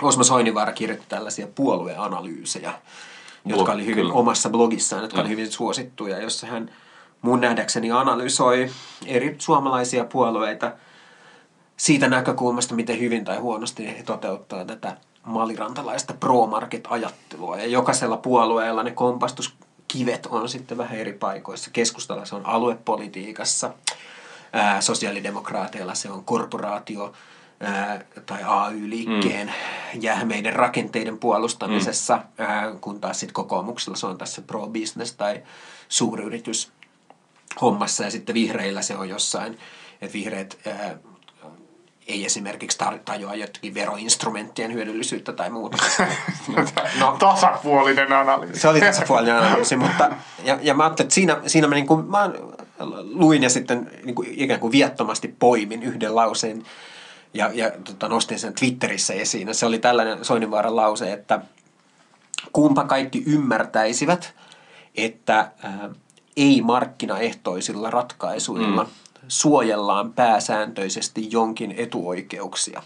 Osmo Soininvaara kirjoitti tällaisia puolueanalyysejä, jotka Blog, oli hyvin kyllä. omassa blogissaan, jotka mm. oli hyvin suosittuja, jossa hän mun nähdäkseni analysoi eri suomalaisia puolueita siitä näkökulmasta, miten hyvin tai huonosti he toteuttaa tätä malirantalaista pro-market-ajattelua. Ja jokaisella puolueella ne kompastuskivet on sitten vähän eri paikoissa. Keskustalla se on aluepolitiikassa. Sosiaalidemokraateilla se on korporaatio ää, tai A Y-liikkeen jähmeiden rakenteiden puolustamisessa, mm. ää, kun taas sitten kokoomuksella se on tässä pro-business tai suuryritys hommassa, ja sitten vihreillä se on jossain, että vihreät ää, ei esimerkiksi tarjoa jotakin veroinstrumenttien hyödyllisyyttä tai muuta. No, tasapuolinen analyysi. Se oli tasapuolinen analyysi, mutta ja, ja mä ajattelin, että siinä, siinä mä, niin kuin, mä luin ja sitten niin kuin ikään kuin viattomasti poimin yhden lauseen ja, ja tota, nostin sen Twitterissä esiin. Se oli tällainen Soininvaaran lause, että kumpa kaikki ymmärtäisivät, että äh, ei markkinaehtoisilla ratkaisuilla mm. suojellaan pääsääntöisesti jonkin etuoikeuksia.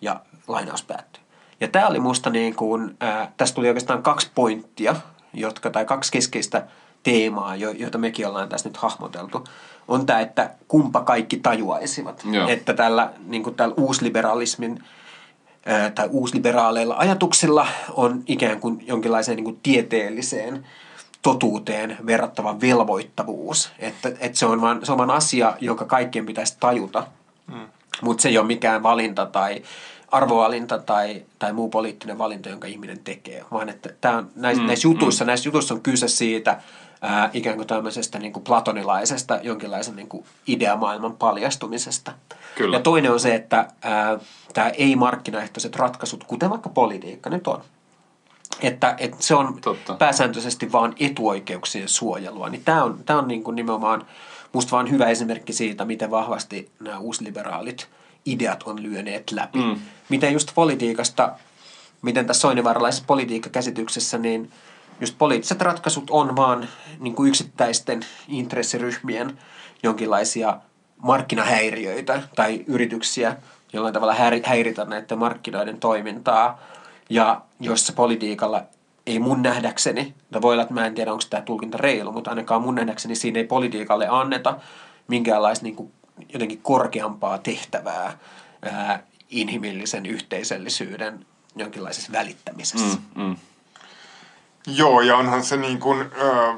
Ja lainaus päättyy. Ja tämä oli musta niin kuin, ää, tässä tuli oikeastaan kaksi pointtia, jotka, tai kaksi keskeistä teemaa, jo, joita mekin ollaan tässä nyt hahmoteltu. On tämä, että kumpa kaikki tajuaisivat. Joo. Että tällä, niin kuin tällä uusliberalismin ää, tai uusliberaaleilla ajatuksilla on ikään kuin jonkinlaiseen niin kuin tieteelliseen totuuteen verrattava velvoittavuus. Että, että se on vaan, se on vaan asia, joka kaikkien pitäisi tajuta, mm. mutta se ei ole mikään valinta tai arvovalinta tai, tai muu poliittinen valinta, jonka ihminen tekee, vaan että tää on, näissä, mm. näissä, jutuissa, mm. näissä jutuissa on kyse siitä ää, ikään kuin tämmöisestä niin kuin platonilaisesta jonkinlaisen niin kuin ideamaailman paljastumisesta. Kyllä. Ja toinen on se, että tämä ei-markkinaehtoiset ratkaisut, kuten vaikka politiikka nyt on, Että, että se on Totta. pääsääntöisesti vaan etuoikeuksien suojelua. Niin tämä on, tämä on niin kuin nimenomaan musta vaan hyvä esimerkki siitä, miten vahvasti nämä uusliberaalit ideat on lyöneet läpi. Mm. Miten just politiikasta, miten tässä soininvaaralaisessa politiikkakäsityksessä, niin just poliittiset ratkaisut on vaan niin kuin yksittäisten intressiryhmien jonkinlaisia markkinahäiriöitä tai yrityksiä jollain tavalla häiritä näiden markkinoiden toimintaa. Ja jos se politiikalla ei mun nähdäkseni, tai voi olla, että mä en tiedä, onko tämä tulkinta reilu, mutta ainakaan mun nähdäkseni siinä ei politiikalle anneta minkäänlaista niin kuin jotenkin korkeampaa tehtävää ää, inhimillisen yhteisöllisyyden jonkinlaisessa välittämisessä. Mm, mm. Joo, ja onhan se niin kuin, äh,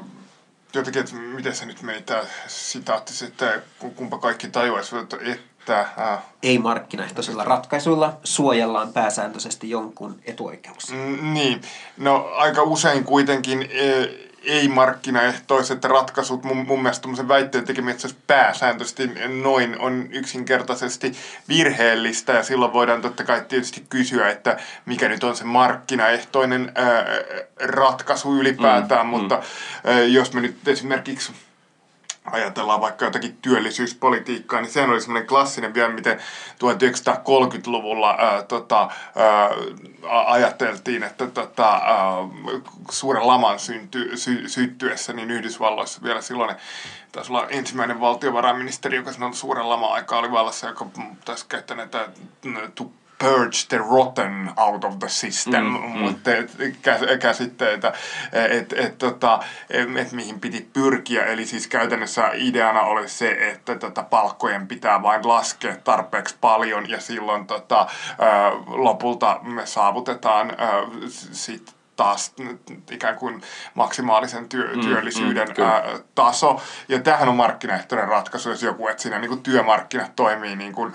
jotenkin, että miten se nyt meni tämä sitaatti, että kumpa kaikki tajuaisivat, että Tää, ei markkinaehtoisilla ratkaisuilla suojellaan pääsääntöisesti jonkun etuoikeuksia. Mm, niin, no aika usein kuitenkin ei markkinaehtoiset ratkaisut, mun, mun mielestä tuommoisen väitteen tekemistä pääsääntöisesti noin on yksinkertaisesti virheellistä, ja silloin voidaan totta kai tietysti kysyä, että mikä nyt on se markkinaehtoinen ää, ratkaisu ylipäätään, mm, mutta mm. Ä, jos me nyt esimerkiksi ajatellaan vaikka jotakin työllisyyspolitiikkaa, niin sehän oli semmoinen klassinen vielä, miten tuhatyhdeksänsataakolmekymmentäluvulla ää, tota, ää, ajateltiin, että tota, ää, suuren laman synty, sy, syttyessä, niin Yhdysvalloissa vielä silloin taisi olla ensimmäinen valtiovarainministeri, joka silloin suuren laman aikaa oli vallassa, joka taisi käyttää näitä tukkoja, purge the rotten out of the system, mm, mutta mm. käsitteitä, että et, et, tota, et, mihin piti pyrkiä. Eli siis käytännössä ideana oli se, että tota, palkkojen pitää vain laskea tarpeeksi paljon, ja silloin tota, lopulta me saavutetaan sitten taas ikään kuin maksimaalisen työ, mm, työllisyyden mm, ää, taso. Ja tämähän on markkinaehtoinen ratkaisu, jos joku, että siinä niin kuin työmarkkinat toimii niin kuin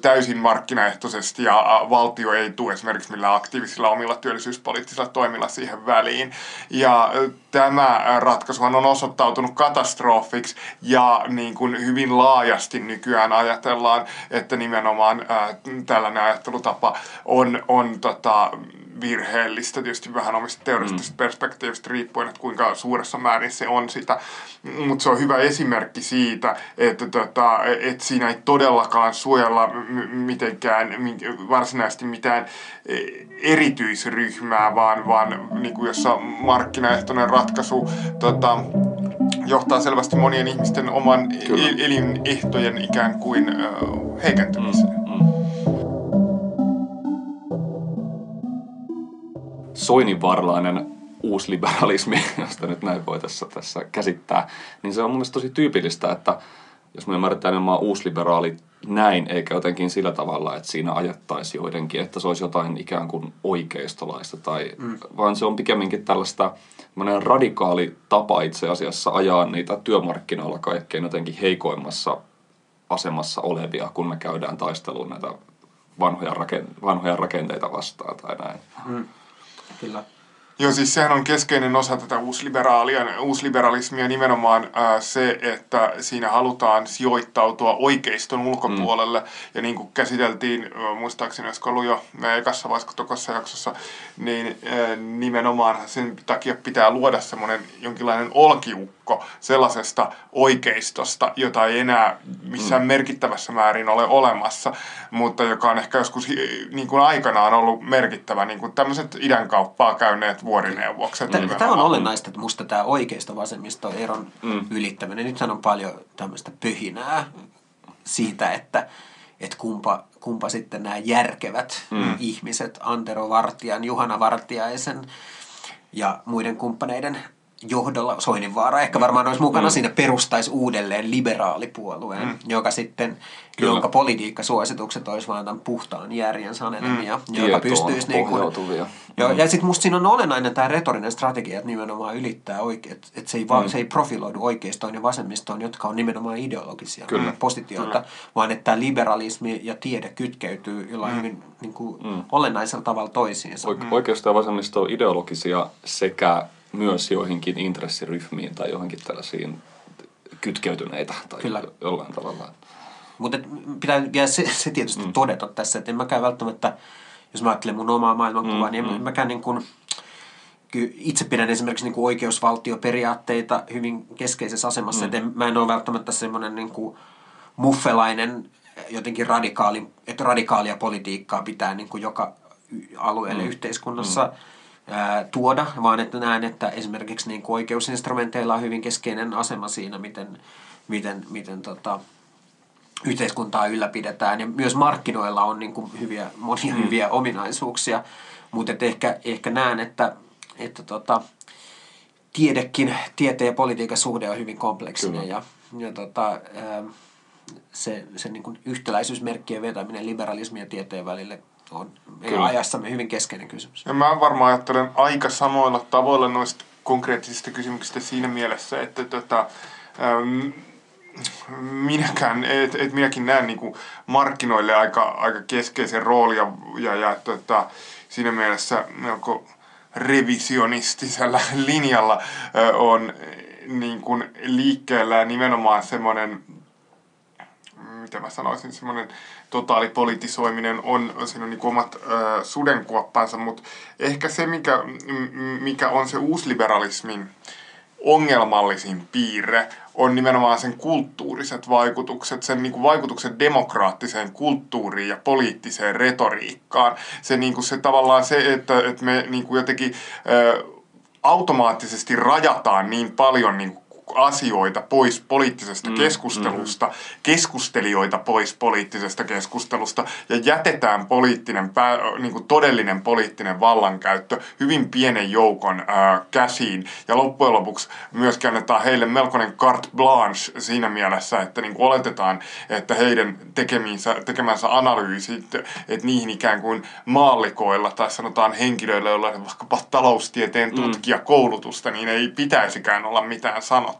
täysin markkinaehtoisesti, ja ä, valtio ei tule esimerkiksi millään aktiivisilla omilla työllisyyspoliittisilla toimilla siihen väliin. Ja tämä ratkaisuhan on osoittautunut katastrofiksi, ja niin kuin hyvin laajasti nykyään ajatellaan, että nimenomaan ää, tällainen ajattelutapa on, on tota, virheellistä, tietysti vähän omista teoreettisista mm. perspektiivistä riippuen, että kuinka suuressa määrin se on sitä. Mutta se on hyvä esimerkki siitä, että tota, et siinä ei todellakaan suojella mitenkään, varsinaisesti mitään erityisryhmää, vaan, vaan niin kuin jossa markkinaehtoinen ratkaisu tota, johtaa selvästi monien ihmisten oman el- elinehtojen ikään kuin ö, heikentymiseen. Mm. Mm. Soininvaaralainen uusliberalismi, josta nyt näin voi tässä, tässä käsittää, niin se on mun mielestä tosi tyypillistä, että jos me ymmärretään nimenomaan uusliberaalit näin, eikä jotenkin sillä tavalla, että siinä ajattaisi joidenkin, että se olisi jotain ikään kuin oikeistolaista, tai, mm. vaan se on pikemminkin tällaista radikaali tapa itse asiassa ajaa niitä työmarkkinoilla kaikkein jotenkin heikoimmassa asemassa olevia, kun me käydään taisteluun näitä vanhoja, rakenteita, vanhoja rakenteita vastaan tai näin. Mm. Kyllä. Joo, siis sehän on keskeinen osa tätä uusliberaalia, uusliberalismia nimenomaan ää, se, että siinä halutaan sijoittautua oikeiston ulkopuolelle. Mm. Ja niin kuin käsiteltiin, ää, muistaakseni olisiko ollut jo ekassa vai tokossa jaksossa, niin ää, nimenomaan sen takia pitää luoda semmoinen jonkinlainen olkiukko sellaisesta oikeistosta, jota ei enää missään mm. merkittävässä määrin ole olemassa, mutta joka on ehkä joskus niin kuin aikanaan ollut merkittävä, niin kuin tämmöiset idänkauppaa käyneet vuorineuvokset. Tämä on olennaista, että musta tämä oikeisto-vasemmiston eron mm. ylittäminen. Nythän on paljon tämmöistä pöhinää siitä, että, että kumpa, kumpa sitten nämä järkevät mm. ihmiset, Antero Vartian, Juhana Vartiaisen ja muiden kumppaneiden johdolla, Soininvaara ehkä varmaan olisi mukana mm. siinä, perustaisi uudelleen liberaalipuolueen, mm. joka sitten, Kyllä. jonka politiikkasuositukset olisi vaan tämän puhtaan järjen sanelemia, mm. joka pystyisi niin kuin... Joo, mm. ja sitten musta siinä on olennainen tämä retorinen strategia, että nimenomaan ylittää oikein, että et se, mm. se ei profiloidu oikeistoon ja vasemmistoon, jotka on nimenomaan ideologisia Kyllä. positioita, Kyllä. vaan että tämä liberalismi ja tiede kytkeytyy jollain mm. hyvin niin kuin mm. olennaisella tavalla toisiinsa. Oike- oikeisto ja vasemmisto on ideologisia sekä myös joihinkin intressiryhmiin tai johonkin tällaisiin kytkeytyneitä tai Kyllä. jollain tavalla. Mutta pitää se, se tietysti mm. todeta tässä, että en mäkään välttämättä, jos mä ajattelen mun omaa maailmankuvaa, mm, niin en mm. mäkään niin kuin, itse pidän esimerkiksi niin kuin oikeusvaltioperiaatteita hyvin keskeisessä asemassa, mm. että en, mä en ole välttämättä semmoinen niin kuin muffelainen jotenkin radikaali, että radikaalia politiikkaa pitää niin kuin joka alueelle mm. yhteiskunnassa mm. tuoda, vaan että näen, että esimerkiksi niin kuin oikeusinstrumenteilla on hyvin keskeinen asema siinä, miten, miten, miten tota, yhteiskuntaa ylläpidetään. Ja myös markkinoilla on niin kuin hyviä, monia mm. hyviä ominaisuuksia, mutta ehkä, ehkä näen, että, että tota, tiedekin, tieteen ja politiikan suhde on hyvin kompleksinen. Kyllä. Ja, ja tota, se, se niin kuin yhtäläisyysmerkkien vetäminen liberalismin ja tieteen välille on meidän ajassamme hyvin keskeinen kysymys. Ja mä varmaan ajattelen aika samoilla tavoilla noista konkreettisista kysymyksistä siinä mielessä, että tota, ähm, minäkään, et, et minäkin näen niinku markkinoille aika, aika keskeisen roolin ja, ja, ja tota, siinä mielessä melko revisionistisella linjalla äh, on niin kuin liikkeellä nimenomaan semmoinen, mitä mä sanoisin, semmoinen totaalipolitisoiminen on, siinä on niin kuin omat äh, sudenkuoppansa, mutta ehkä se, mikä, m- mikä on se uusliberalismin ongelmallisin piirre, on nimenomaan sen kulttuuriset vaikutukset, sen niin kuin vaikutukset demokraattiseen kulttuuriin ja poliittiseen retoriikkaan. Se, niin kuin se tavallaan se, että, että me niin kuin jotenkin äh, automaattisesti rajataan niin paljon niin kuin asioita pois poliittisesta mm, keskustelusta, mm. keskustelijoita pois poliittisesta keskustelusta ja jätetään poliittinen, pää, niin kuin todellinen poliittinen vallankäyttö hyvin pienen joukon äh, käsiin ja loppujen lopuksi myöskin annetaan heille melkoinen carte blanche siinä mielessä, että niin kuin oletetaan, että heidän tekemiinsä, tekemänsä analyysit, että niihin ikään kuin maallikoilla tai sanotaan henkilöillä, joilla on vaikkapa taloustieteen tutkijakoulutusta, niin ei pitäisikään olla mitään sanottavaa.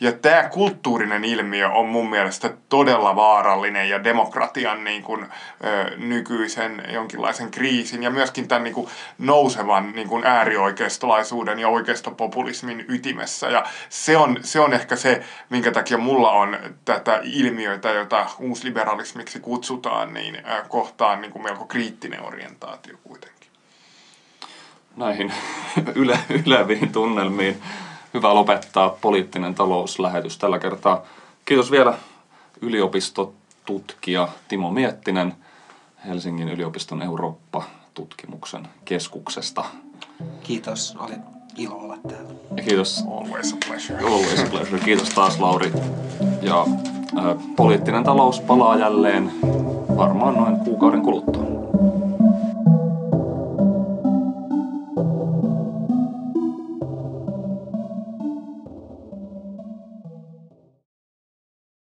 Ja tämä kulttuurinen ilmiö on mun mielestä todella vaarallinen ja demokratian niin kuin, ö, nykyisen jonkinlaisen kriisin ja myöskin tämän niin kuin, nousevan niin kuin, äärioikeistolaisuuden ja oikeistopopulismin ytimessä. Ja se on, se on ehkä se, minkä takia mulla on tätä ilmiötä, jota uusliberalismiksi kutsutaan, niin ö, kohtaan niin kuin melko kriittinen orientaatio kuitenkin. Näihin ylä, yläviin tunnelmiin. Hyvä lopettaa poliittinen talouslähetys tällä kertaa. Kiitos vielä yliopistotutkija Timo Miettinen Helsingin yliopiston Eurooppa-tutkimuksen keskuksesta. Kiitos, oli ilo olla täällä. Ja kiitos. Always a pleasure. Always a pleasure. Kiitos taas, Lauri. Ja äh, poliittinen talous palaa jälleen varmaan noin kuukauden kuluttua.